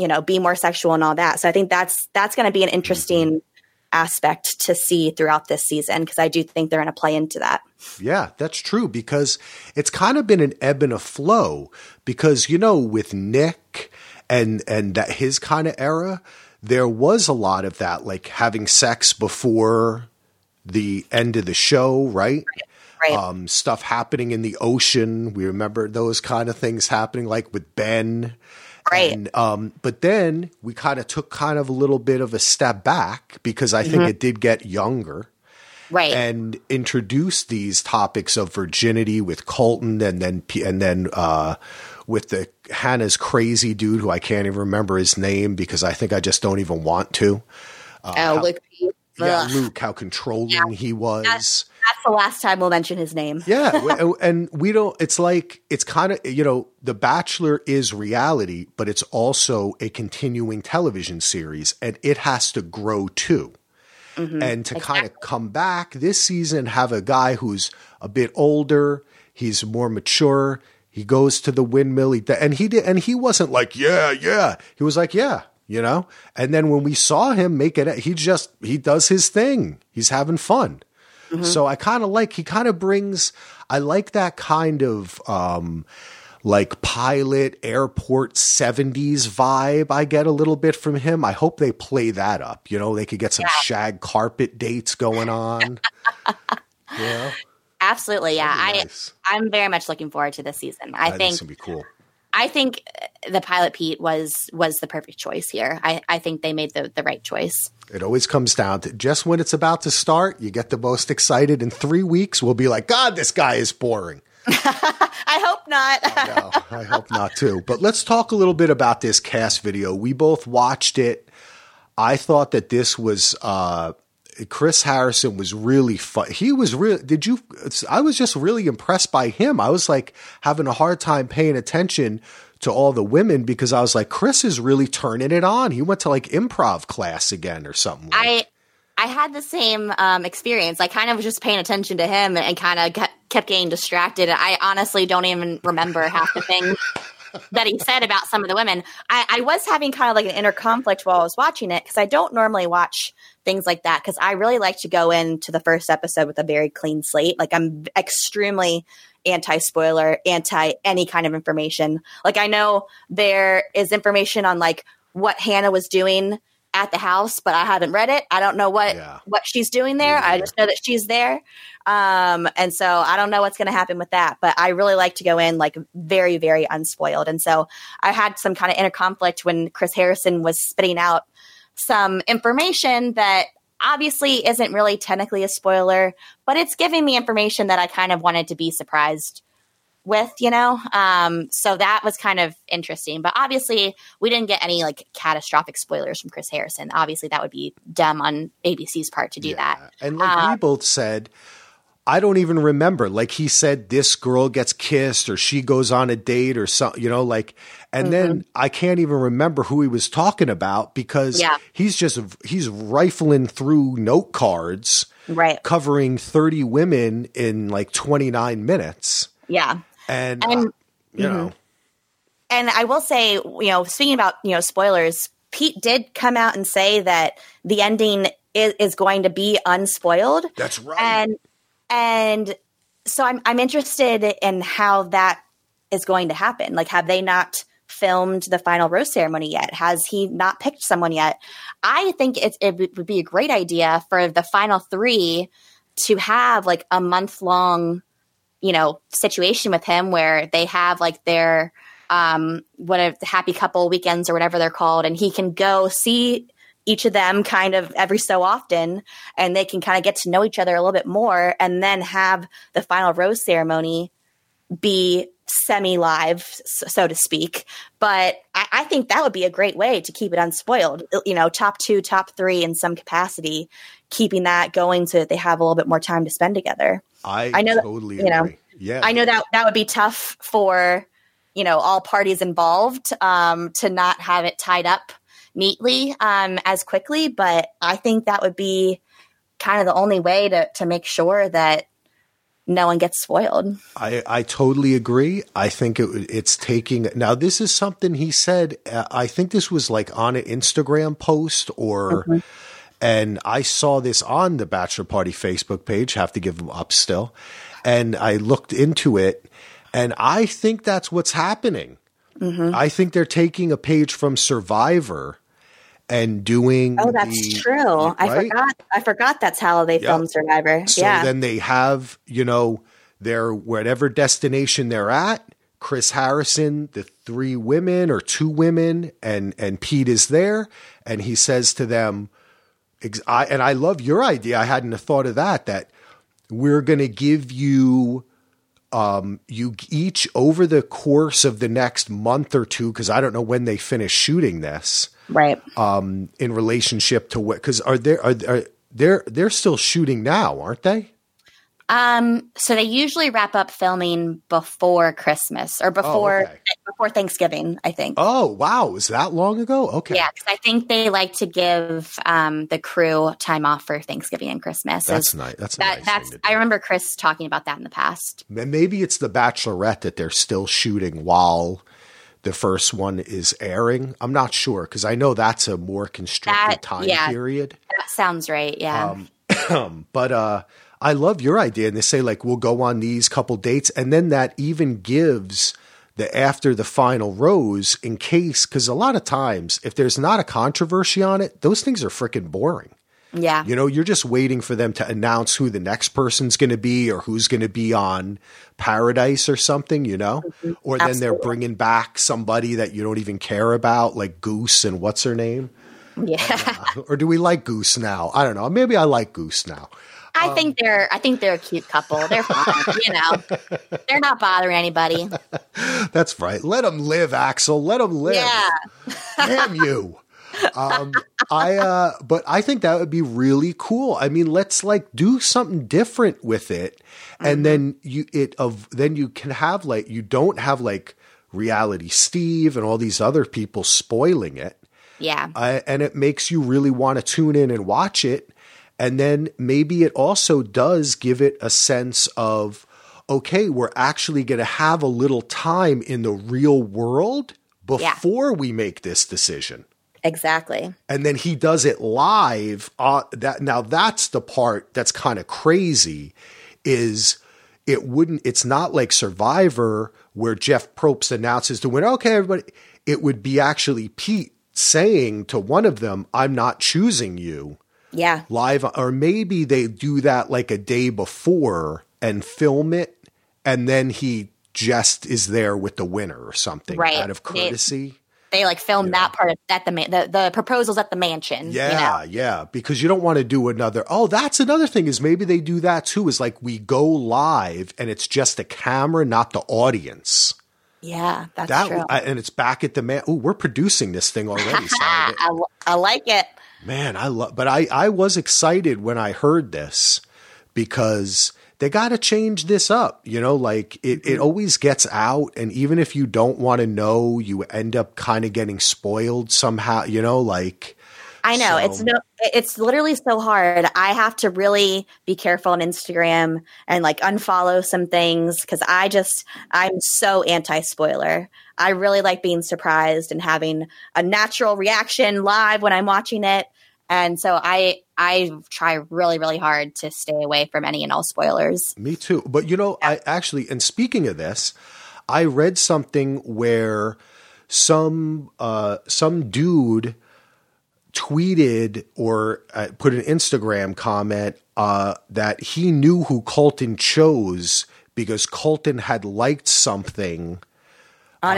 know, be more sexual and all that. So I think that's going to be an interesting aspect to see throughout this season, because I do think they're going to play into that. Yeah, that's true, because it's kind of been an ebb and a flow, because, you know, with Nick and that his kind of era, there was a lot of that, like having sex before the end of the show, right? Stuff happening in the ocean. We remember those kind of things happening, like with Ben. Right. And, but then we kind of took kind of a little bit of a step back, because I think it did get younger. Right. And introduced these topics of virginity with Colton, and then with the Hannah's crazy dude who I can't even remember his name, because I think I just don't even want to. Luke, how controlling he was. That's the last time we'll mention his name. Yeah. And we don't, it's like, it's kind of, you know, The Bachelor is reality, but it's also a continuing television series, and it has to grow too. Mm-hmm. And to kind of come back this season, have a guy who's a bit older, He's more mature. He goes to the windmill. He wasn't like, yeah. He was like, yeah, you know? And then when we saw him make it, he does his thing. He's having fun. Mm-hmm. So I kind of like, I like that kind of, like pilot airport 70s vibe I get a little bit from him. I hope they play that up. You know, they could get some shag carpet dates going on. Yeah. Absolutely. Yeah. Nice. I'm very much looking forward to this season. I think it's going to be cool. I think the pilot Pete was the perfect choice here. I think they made the right choice. It always comes down to just when it's about to start, you get the most excited. In 3 weeks, we'll be like, God, this guy is boring. I hope not. Oh, no, I hope not too. But let's talk a little bit about this cast video. We both watched it. I thought that this was Chris Harrison was really fun. He was really. I was just really impressed by him. I was like having a hard time paying attention to all the women because I was like, Chris is really turning it on. He went to like improv class again or something. I had the same experience. I kind of was just paying attention to him and kind of kept getting distracted. I honestly don't even remember half the things that he said about some of the women. I was having kind of like an inner conflict while I was watching it because I don't normally watch things like that because I really like to go into the first episode with a very clean slate. Like I'm extremely anti-spoiler, anti any kind of information. Like I know there is information on like what Hannah was doing at the house, but I haven't read it. I don't know what she's doing there. Yeah. I just know that she's there. And so I don't know what's going to happen with that, but I really like to go in like very, very unspoiled. And so I had some kind of inner conflict when Chris Harrison was spitting out some information that obviously isn't really technically a spoiler, but it's giving me information that I kind of wanted to be surprised with, you know? So that was kind of interesting, but obviously we didn't get any like catastrophic spoilers from Chris Harrison. Obviously that would be dumb on ABC's part to do that. And like we both said, I don't even remember. Like he said, this girl gets kissed or she goes on a date or something, you know, like, and then I can't even remember who he was talking about because he's rifling through note cards, right? Covering 30 women in like 29 minutes. Yeah. And you know, and I will say, you know, speaking about, you know, spoilers, Pete did come out and say that the ending is going to be unspoiled. That's right. And so I'm interested in how that is going to happen. Like, have they not filmed the final rose ceremony yet? Has he not picked someone yet? I think it would be a great idea for the final three to have like a month long, you know, situation with him where they have like their the happy couple weekends or whatever they're called, and he can go see each of them kind of every so often, and they can kind of get to know each other a little bit more, and then have the final rose ceremony be semi-live, so to speak. But I think that would be a great way to keep it unspoiled, you know, top two, top three in some capacity, keeping that going so that they have a little bit more time to spend together. I know totally that, you agree. Know, yeah. I know that would be tough for, you know, all parties involved to not have it tied up neatly as quickly. But I think that would be kind of the only way to make sure that no one gets spoiled. I totally agree. I think it's taking – now this is something he said I think this was like on an Instagram post or – and I saw this on the Bachelor Party Facebook page, have to give them up still. And I looked into it, and I think that's what's happening. Mm-hmm. I think they're taking a page from Survivor and doing. Oh, that's true. Right? I forgot that's how they filmed Survivor. So then they have, you know, their whatever destination they're at. Chris Harrison, the three women or two women, and Pete is there, and he says to them. And I love your idea. I hadn't thought of that we're going to give you, you each over the course of the next month or two, because I don't know when they finish shooting this. Right. In relationship to what, because they're still shooting now, aren't they? So they usually wrap up filming before Christmas or before Thanksgiving, I think. Oh, wow. Is that long ago? Okay. Yeah, because I think they like to give the crew time off for Thanksgiving and Christmas. That's nice. That's a nice thing to do. I remember Chris talking about that in the past. Maybe it's The Bachelorette that they're still shooting while the first one is airing. I'm not sure because I know that's a more constricted time period. That sounds right. Yeah. But I love your idea. And they say like, we'll go on these couple dates. And then that even gives the after the final rose in case, because a lot of times if there's not a controversy on it, those things are freaking boring. Yeah. You know, you're just waiting for them to announce who the next person's going to be or who's going to be on Paradise or something, you know, or then they're bringing back somebody that you don't even care about, like Goose and what's her name. Yeah. Or do we like Goose now? I don't know. Maybe I like Goose now. I think they're a cute couple. They're fine, you know. They're not bothering anybody. That's right. Let them live, Axel. Let them live. Yeah. Damn you. But I think that would be really cool. I mean, let's like do something different with it, and then you can have you don't have like Reality Steve and all these other people spoiling it. Yeah. And it makes you really want to tune in and watch it. And then maybe it also does give it a sense of, okay, we're actually going to have a little time in the real world before we make this decision. Exactly. And then he does it live. Now that's the part that's kind of crazy is it's not like Survivor where Jeff Probst announces the winner. Okay, everybody, it would be actually Pete saying to one of them, I'm not choosing you. Yeah. Live, or maybe they do that like a day before and film it, and then he just is there with the winner or something, right? Out of courtesy. They like film that part at the proposals at the mansion. Yeah, you know? Yeah, because you don't want to do another. Oh, that's another thing is maybe they do that too. Is like we go live and it's just the camera, not the audience. Yeah, that's true. And it's back at the man. Oh, we're producing this thing already. I like it. Man, I was excited when I heard this because they got to change this up, you know, like it always gets out. And even if you don't want to know, you end up kind of getting spoiled somehow, you know, like. I know it's literally so hard. I have to really be careful on Instagram and like unfollow some things because I'm so anti-spoiler. I really like being surprised and having a natural reaction live when I'm watching it. And so I try really, really hard to stay away from any and all spoilers. Me too. But, you know, I actually – and speaking of this, I read something where some dude tweeted or put an Instagram comment that he knew who Colton chose because Colton had liked something – on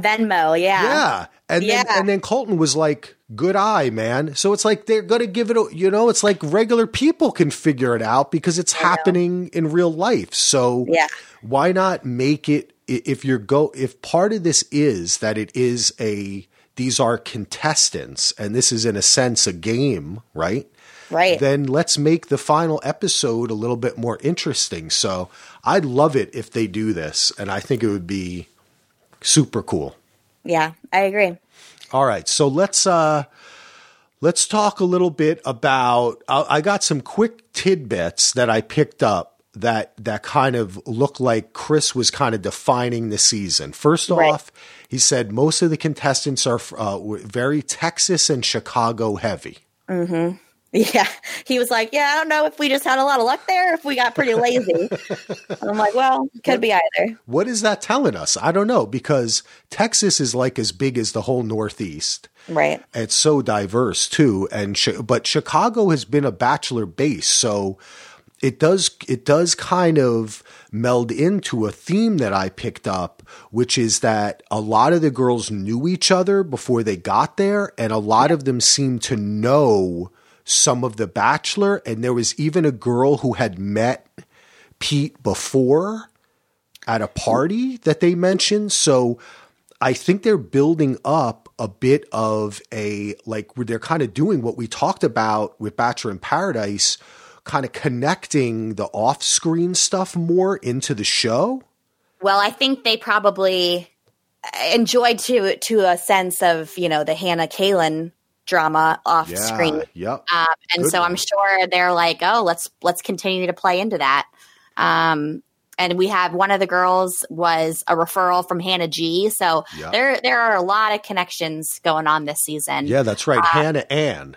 Venmo, yeah. And then Colton was like, "Good eye, man." So it's like they're gonna give it, you know. It's like regular people can figure it out because it's happening in real life. So why not make it? If part of this is that it is these are contestants, and this is in a sense a game, right? Right. Then let's make the final episode a little bit more interesting. So I'd love it if they do this, and I think it would be super cool. Yeah, I agree. All right. So let's talk a little bit about, I got some quick tidbits that I picked up that kind of look like Chris was kind of defining the season. First off, he said most of the contestants are very Texas and Chicago heavy. Mm-hmm. Yeah. He was like, I don't know if we just had a lot of luck there, or if we got pretty lazy. And I'm like, well, could be either. What is that telling us? I don't know, because Texas is like as big as the whole Northeast. Right. It's so diverse too. And, but Chicago has been a bachelor base. So it does kind of meld into a theme that I picked up, which is that a lot of the girls knew each other before they got there. And a lot of them seemed to know some of the Bachelor, and there was even a girl who had met Pete before at a party that they mentioned. So I think they're building up a bit of a, like, they're kind of doing what we talked about with Bachelor in Paradise, kind of connecting the off-screen stuff more into the show? Well, I think they probably enjoyed to a sense of, you know, the Hannah Kalen drama off screen. Yep. And so I'm sure they're like, oh, let's continue to play into that. And we have one of the girls was a referral from Hannah G. So there are a lot of connections going on this season. Yeah, that's right. Hannah Ann.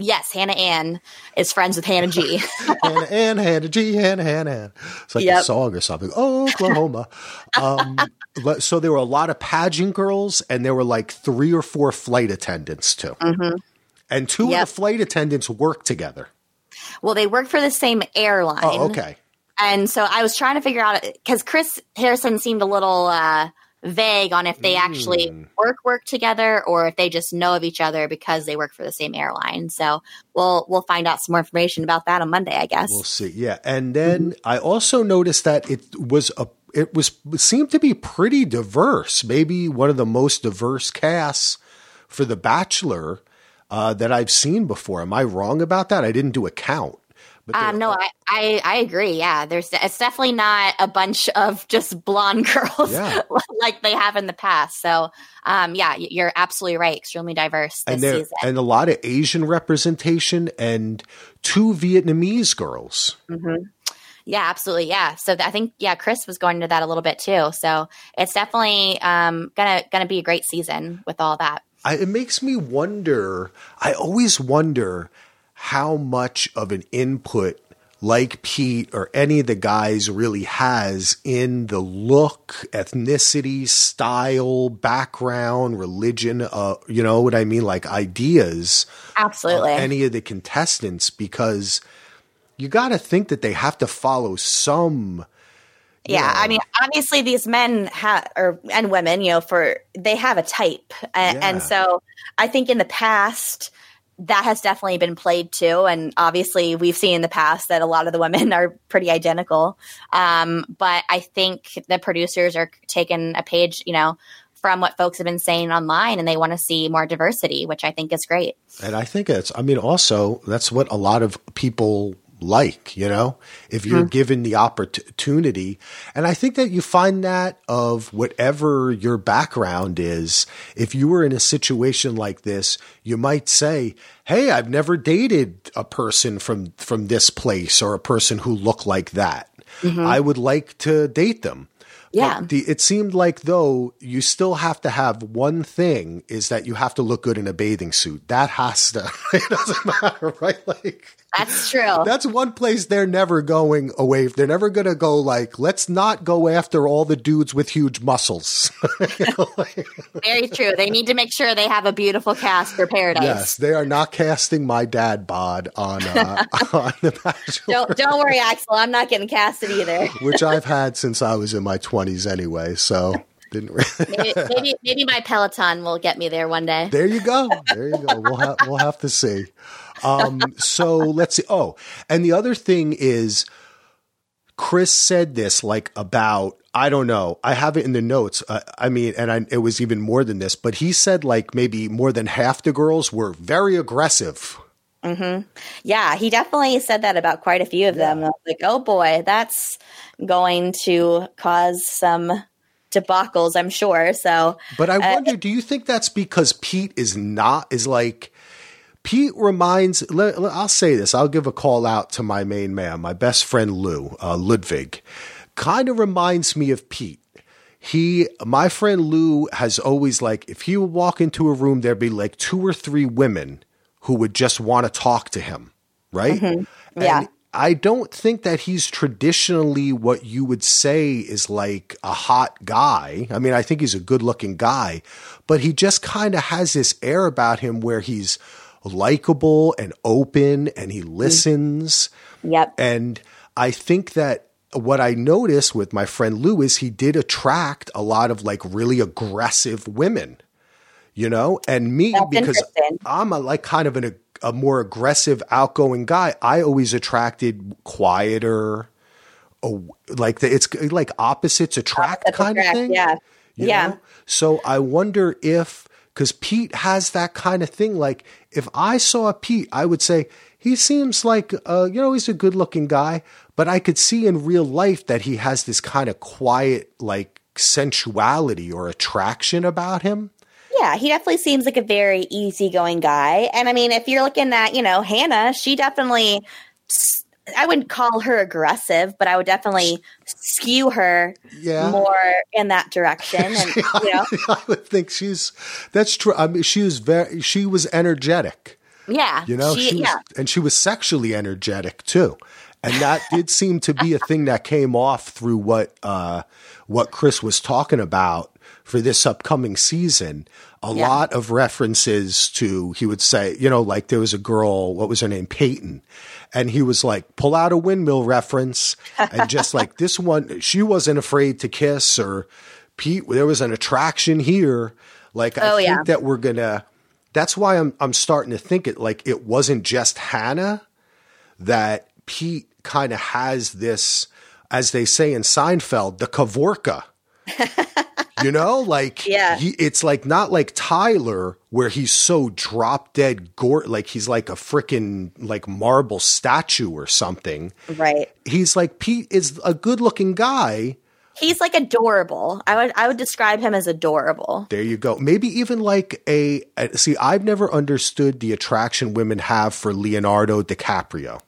Yes, Hannah Ann is friends with Hannah G. Hannah Ann, Hannah G, Hannah Ann. It's like a song or something. Oh, Oklahoma. So there were a lot of pageant girls, and there were like 3 or 4 flight attendants too. Mm-hmm. And 2 of the flight attendants worked together. Well, they worked for the same airline. Oh, okay. And so I was trying to figure out, because Chris Harrison seemed a little vague on if they actually work together or if they just know of each other because they work for the same airline. So we'll find out some more information about that on Monday, I guess. We'll see. Yeah, and then I also noticed that it seemed to be pretty diverse. Maybe one of the most diverse casts for The Bachelor that I've seen before. Am I wrong about that? I didn't do a count. No, I agree. Yeah, it's definitely not a bunch of just blonde girls like they have in the past. So, yeah, you're absolutely right. Extremely diverse this season. And a lot of Asian representation and 2 Vietnamese girls. Mm-hmm. Yeah, absolutely. Yeah. So I think, Chris was going into that a little bit too. So it's definitely gonna be a great season with all that. It makes me wonder. I always wonder how much of an input like Pete or any of the guys really has in the look, ethnicity, style, background, religion, you know what I mean? Like ideas. Absolutely. Of any of the contestants, because you got to think that they have to follow some. Yeah. I mean, obviously these men and women, you know, they have a type. And so I think in the past, that has definitely been played too. And obviously we've seen in the past that a lot of the women are pretty identical. But I think the producers are taking a page, you know, from what folks have been saying online, and they want to see more diversity, which I think is great. And I think that's what a lot of people like, you know, if you're given the opportunity. And I think that you find that of whatever your background is, if you were in a situation like this, you might say, hey, I've never dated a person from this place or a person who looked like that. Mm-hmm. I would like to date them. Yeah. But it seemed like, though, you still have to have one thing, is that you have to look good in a bathing suit. That has to, it doesn't matter, right? Like, that's true. That's one place they're never going away. They're never going to go like, let's not go after all the dudes with huge muscles. You know, like, very true. They need to make sure they have a beautiful cast for Paradise. Yes, they are not casting my dad bod on The Bachelor. Don't worry, Axel. I'm not getting casted either. Which I've had since I was in my 20s anyway, so didn't really. maybe my Peloton will get me there one day. There you go. We'll have to see. So let's see. Oh, and the other thing is, Chris said this like about, I don't know, I have it in the notes. I mean, and it was even more than this, but he said like maybe more than half the girls were very aggressive. Mm-hmm. Yeah, he definitely said that about quite a few of them. I was like, oh boy, that's going to cause some debacles, I'm sure. So, but I wonder, do you think that's because Pete Pete reminds, I'll say this, I'll give a call out to my main man, my best friend Lou, Ludwig, kind of reminds me of Pete. My friend Lou has always like, if he would walk into a room, there'd be like 2 or 3 women who would just want to talk to him, right? Mm-hmm. Yeah. And I don't think that he's traditionally what you would say is like a hot guy. I mean, I think he's a good-looking guy, but he just kind of has this air about him where he's likable and open and he listens. Yep. And I think that what I noticed with my friend Lou is he did attract a lot of like really aggressive women, you know, and me, that's because I'm a more aggressive, outgoing guy. I always attracted quieter, it's like opposites attract of thing. Yeah. You know? So I wonder if, because Pete has that kind of thing. Like if I saw Pete, I would say, he seems like, he's a good-looking guy, but I could see in real life that he has this kind of quiet, like, sensuality or attraction about him. Yeah, he definitely seems like a very easygoing guy. And, I mean, if you're looking at, Hannah, she definitely – I wouldn't call her aggressive, but I would definitely skew her more in that direction. And, I would think that's true. I mean, she was energetic. Yeah. And she was sexually energetic too. And that did seem to be a thing that came off through what Chris was talking about for this upcoming season. A lot of references to, he would say, like there was a girl, what was her name? Peyton. And he was like, pull out a windmill reference. And just like this one, she wasn't afraid to kiss, or Pete, there was an attraction here. Like, I think that we're going to, that's why I'm starting to think it, like, it wasn't just Hannah, that Pete kind of has this, as they say in Seinfeld, the Kavorka, it's like, not like Tyler where he's so drop dead gore. Like he's like a freaking like marble statue or something. Right. He's like, Pete is a good looking guy. He's like adorable. I would describe him as adorable. There you go. Maybe even like I've never understood the attraction women have for Leonardo DiCaprio.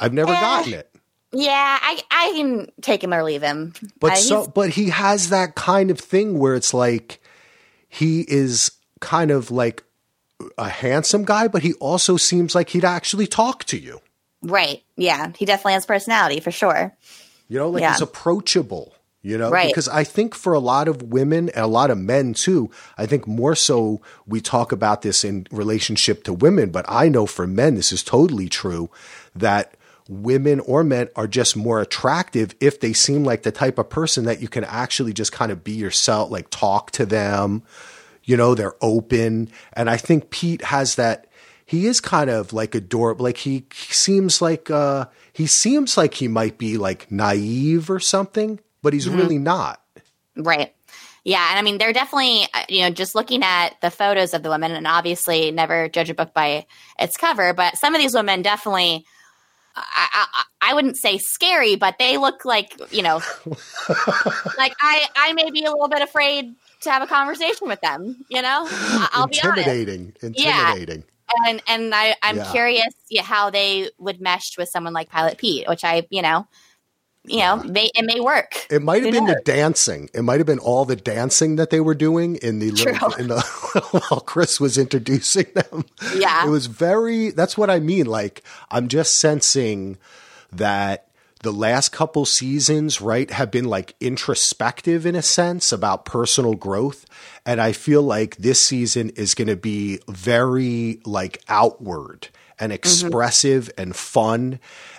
I've never gotten it. Yeah, I can take him or leave him. But but he has that kind of thing where it's like he is kind of like a handsome guy, but he also seems like he'd actually talk to you. Right. Yeah, he definitely has personality for sure. He's approachable, right. Because I think for a lot of women and a lot of men too, I think more so we talk about this in relationship to women, but I know for men, this is totally true, that women or men are just more attractive if they seem like the type of person that you can actually just kind of be yourself, like talk to them, they're open. And I think Pete has that. He is kind of like adorable. Like he seems like he might be like naive or something, but he's really not. Right. Yeah. And I mean, they're definitely, just looking at the photos of the women, and obviously never judge a book by its cover, but some of these women definitely, I wouldn't say scary, but they look like, like I may be a little bit afraid to have a conversation with them, I'll be honest. Intimidating. Yeah. And I'm curious how they would mesh with someone like Pilot Pete, which it may work. It might have been the dancing. It might have been all the dancing that they were doing while Chris was introducing them. Yeah, it was that's what I mean. Like, I'm just sensing that the last couple seasons, right, have been like introspective in a sense about personal growth. And I feel like this season is going to be very like outward and expressive and fun.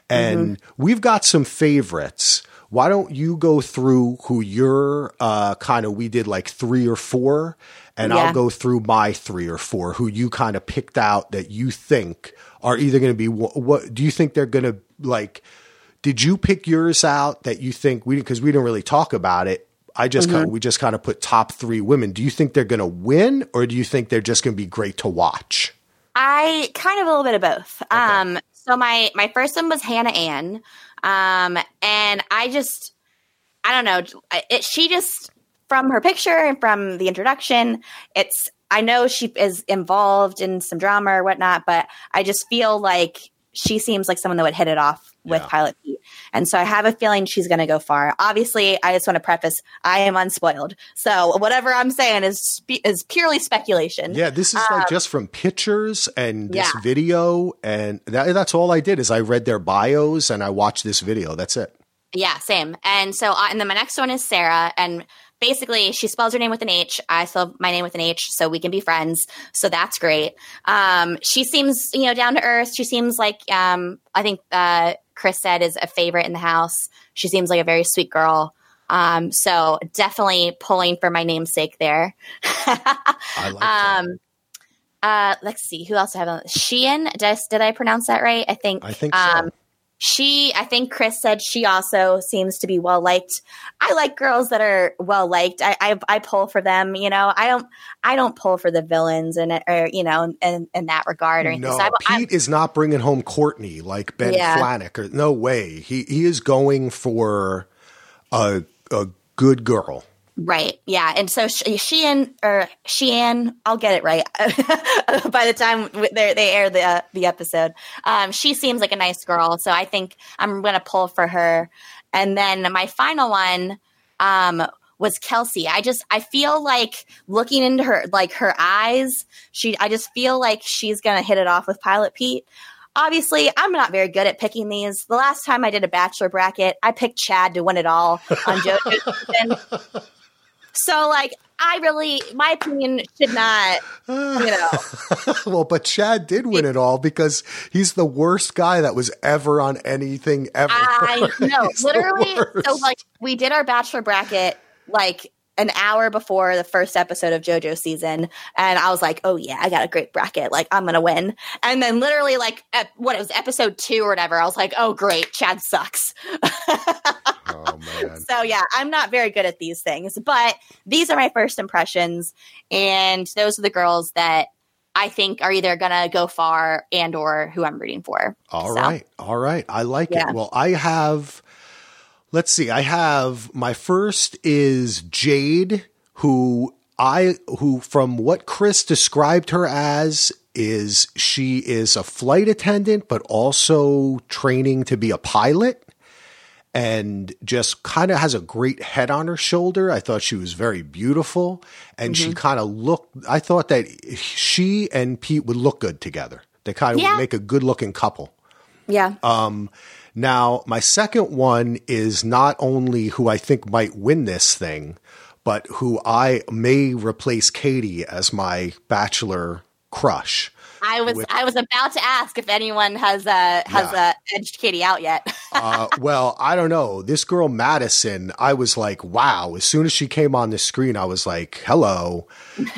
And we've got some favorites. Why don't you go through who you're we did like 3 or 4 and I'll go through my 3 or 4 who you kind of picked out that you think are either going to be, what do you think they're going to like? Did you pick yours out that you think because we didn't really talk about it. I just we just kind of put top 3 women. Do you think they're going to win, or do you think they're just going to be great to watch? I kind of a little bit of both. Okay. So my first one was Hannah Ann. And I don't know. She just, from her picture and from the introduction, I know she is involved in some drama or whatnot, but I just feel like she seems like someone that would hit it off with Pilot Pete. And so I have a feeling she's going to go far. Obviously, I just want to preface, I am unspoiled. So whatever I'm saying is purely speculation. Yeah, this is like just from pictures and this video. And that's all I did is I read their bios and I watched this video. That's it. Yeah, same. And so and then my next one is Sarah. And basically, she spells her name with an H. I spell my name with an H, so we can be friends. So that's great. She seems, down to earth. She seems like, I think Chris said, is a favorite in the house. She seems like a very sweet girl. So definitely pulling for my namesake there. I like that. Let's see. Who else I have on? Sheehan. Did I pronounce that right? I think so. I think Chris said she also seems to be well-liked. I like girls that are well-liked. I pull for them, you know. I don't pull for the villains in that regard or anything. No, so Pete is not bringing home Courtney like Ben Flanick. Or, no way. He is going for a good girl. Right. Yeah. And so Sheehan, I'll get it right by the time they air the episode. She seems like a nice girl. So I think I'm going to pull for her. And then my final one was Kelsey. I feel like looking into her, like her eyes, I just feel like she's going to hit it off with Pilot Pete. Obviously, I'm not very good at picking these. The last time I did a bachelor bracket, I picked Chad to win it all on JoJo. So, like, my opinion should not, you know. Well, but Chad did win it all because he's the worst guy that was ever on anything ever. I know. He's literally, so, like, we did our bachelor bracket, like, an hour before the first episode of JoJo season. And I was like, oh yeah, I got a great bracket. Like, I'm going to win. And then literally like it was episode 2 or whatever. I was like, oh great. Chad sucks. Oh man. So yeah, I'm not very good at these things, but these are my first impressions. And those are the girls that I think are either going to go far and or who I'm rooting for. All right. I like it. Well, I have my first is Jade, who from what Chris described her as is she is a flight attendant, but also training to be a pilot and just kind of has a great head on her shoulder. I thought she was very beautiful and she kind of looked, I thought that she and Pete would look good together. They kind of would make a good looking couple. Yeah. Now, my second one is not only who I think might win this thing, but who I may replace Katie as my bachelor crush. I was about to ask if anyone has edged Katie out yet. Well, I don't know. This girl, Madison, I was like, wow. As soon as she came on the screen, I was like, hello.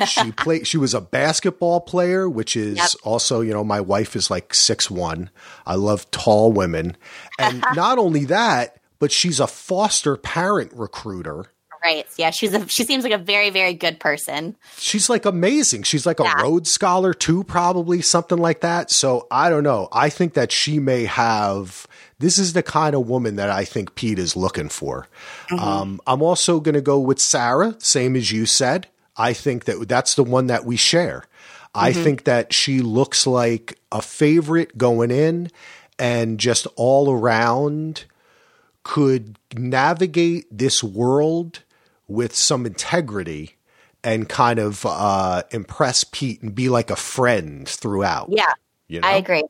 She was a basketball player, which is also, you know, my wife is like 6'1". I love tall women. And not only that, but she's a foster parent recruiter. Right. Yeah. She seems like a very, very good person. She's like amazing. She's like a Rhodes Scholar too, probably something like that. So I don't know. I think that she may have, this is the kind of woman that I think Pete is looking for. Mm-hmm. I'm also going to go with Sarah, same as you said. I think that's the one that we share. I think that she looks like a favorite going in and just all around could navigate this world with some integrity and kind of impress Pete and be like a friend throughout. Yeah, you know? I agree.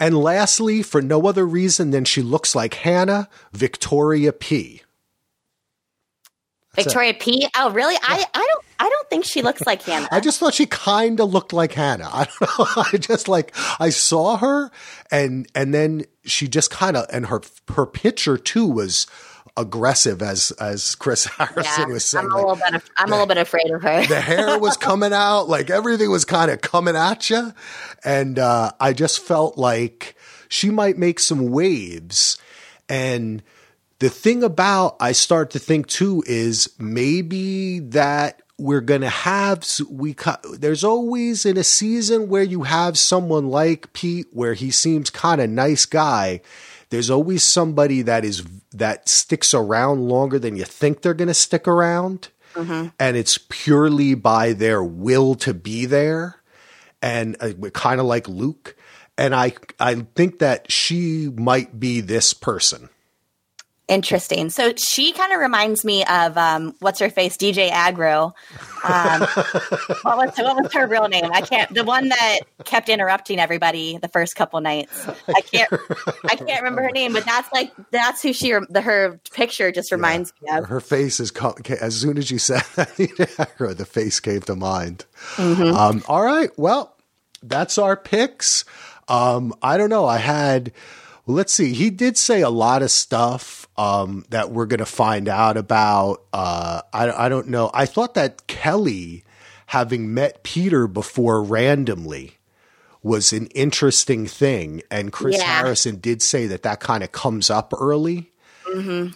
And lastly, for no other reason than she looks like Hannah, Victoria P. That's Victoria it. P? Oh, really? Yeah. I don't think she looks like Hannah. I just thought she kind of looked like Hannah. I don't know. I just like, I saw her and then she just kind of, and her picture too was aggressive as Chris Harrison was saying. I'm a little bit afraid of her. The hair was coming out, like everything was kind of coming at you. And I just felt like she might make some waves. And the thing about, I start to think too, is maybe that we're going to have, there's always in a season where you have someone like Pete, where he seems kind of nice guy. There's always somebody that sticks around longer than you think they're going to stick around. Mm-hmm. And it's purely by their will to be there. And kind of like Luke. And I think that she might be this person. Interesting. So she kind of reminds me of what's her face, DJ Aggro. What was her real name? I can't. The one that kept interrupting everybody the first couple nights. I can't remember her name. But that's who her picture just reminds me of. Her face is as soon as you said that, the face came to mind. Mm-hmm. All right. Well, that's our picks. I don't know. I had. Let's see. He did say a lot of stuff that we're going to find out about. I don't know. I thought that Kelly, having met Peter before randomly, was an interesting thing. And Chris Harrison did say that that kind of comes up early. Mm-hmm.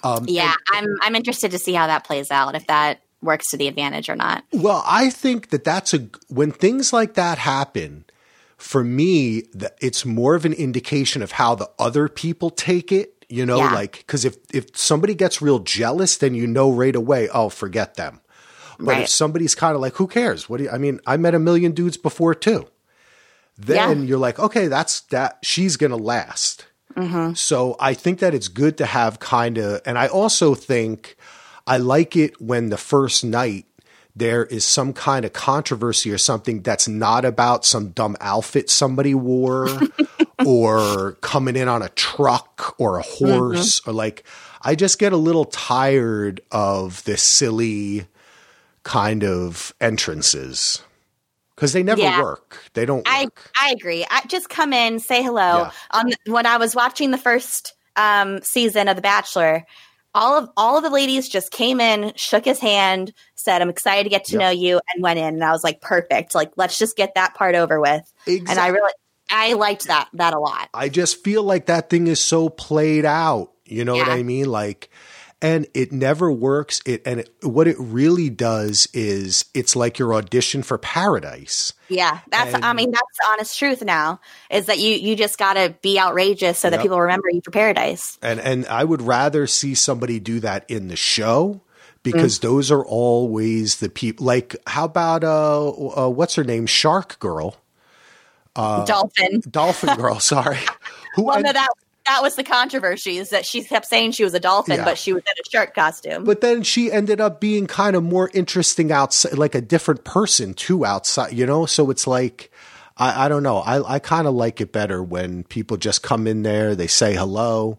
I'm interested to see how that plays out, if that works to the advantage or not. Well, I think that when things like that happen, for me, it's more of an indication of how the other people take it, you know, like, 'cause if somebody gets real jealous, then you know right away, oh, forget them. But if somebody's kind of like, who cares? I mean, I met a million dudes before too. Then you're like, okay, she's going to last. Mm-hmm. So I think that it's good to have kind of, and I also think I like it when the first night there is some kind of controversy or something that's not about some dumb outfit somebody wore or coming in on a truck or a horse or like, I just get a little tired of the silly kind of entrances. Because they never work. They don't work. I agree. Just come in, say hello. Yeah. When I was watching the first season of The Bachelor, all of the ladies just came in, shook his hand, said, I'm excited to get to know you, and went in. And I was like, perfect. Like, let's just get that part over with. Exactly. And I liked that a lot. I just feel like that thing is so played out. You know what I mean? Like, and it never works. What it really does is it's like your audition for Paradise. Yeah, that's the honest truth now, is that you just got to be outrageous so that people remember you for Paradise. And I would rather see somebody do that in the show, because those are always the people. Like, how about what's her name? Shark Girl. Dolphin Girl, sorry. That was the controversy, is that she kept saying she was a dolphin, but she was in a shark costume. But then she ended up being kind of more interesting outside, like a different person too outside, you know? So it's like, I don't know. I kind of like it better when people just come in there, they say hello.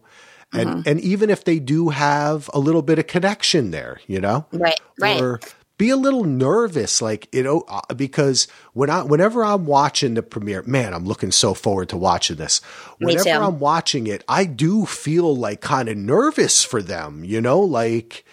And even if they do have a little bit of connection there, you know? Right. Or be a little nervous, like, you know, because whenever I'm watching the premiere, man, I'm looking so forward to watching this. Whenever I'm watching it, I do feel like kind of nervous for them, you know, like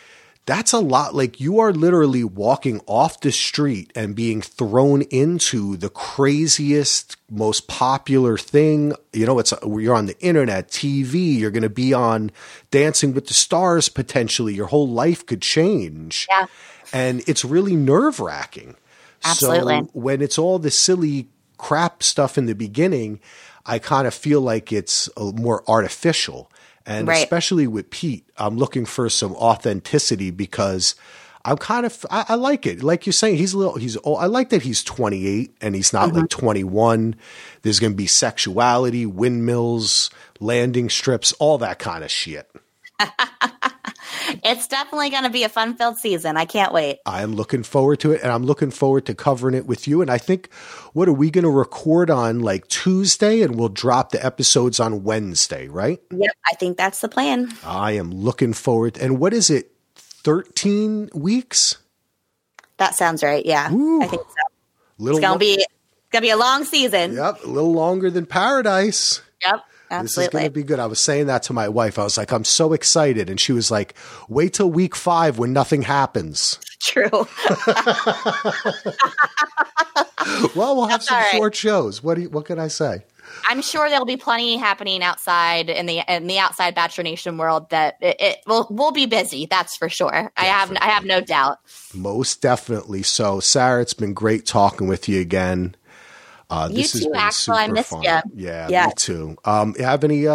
that's a lot. Like you are literally walking off the street and being thrown into the craziest, most popular thing. You know, you're on the internet, TV, you're going to be on Dancing with the Stars, potentially your whole life could change. Yeah. And it's really nerve-wracking. Absolutely. So when it's all the silly crap stuff in the beginning, I kind of feel like it's more artificial. And especially with Pete, I'm looking for some authenticity, because I'm kind of – I like it. Like you're saying, he's old. I like that he's 28 and he's not like 21. There's going to be sexuality, windmills, landing strips, all that kind of shit. It's definitely going to be a fun-filled season. I can't wait. I'm looking forward to it, and I'm looking forward to covering it with you. And I think, what are we going to record on, like Tuesday, and we'll drop the episodes on Wednesday, right? Yep, I think that's the plan. I am looking forward. And what is it, 13 weeks? That sounds right, yeah. Ooh. I think so. It's going to be a long season. Yep, a little longer than Paradise. Yep. Absolutely. This is going to be good. I was saying that to my wife. I was like, I'm so excited. And she was like, wait till week 5 when nothing happens. True. Well, we'll have some short shows. What can I say? I'm sure there'll be plenty happening outside in the outside Bachelor Nation world that we'll be busy. That's for sure. Definitely. I have no doubt. Most definitely. So Sarah, it's been great talking with you again. This you too, Axel. I missed you. Yeah, me too. You have any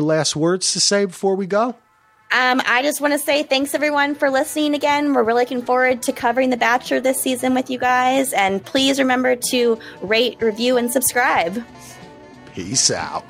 last words to say before we go? I just want to say thanks, everyone, for listening again. We're really looking forward to covering The Bachelor this season with you guys. And please remember to rate, review, and subscribe. Peace out.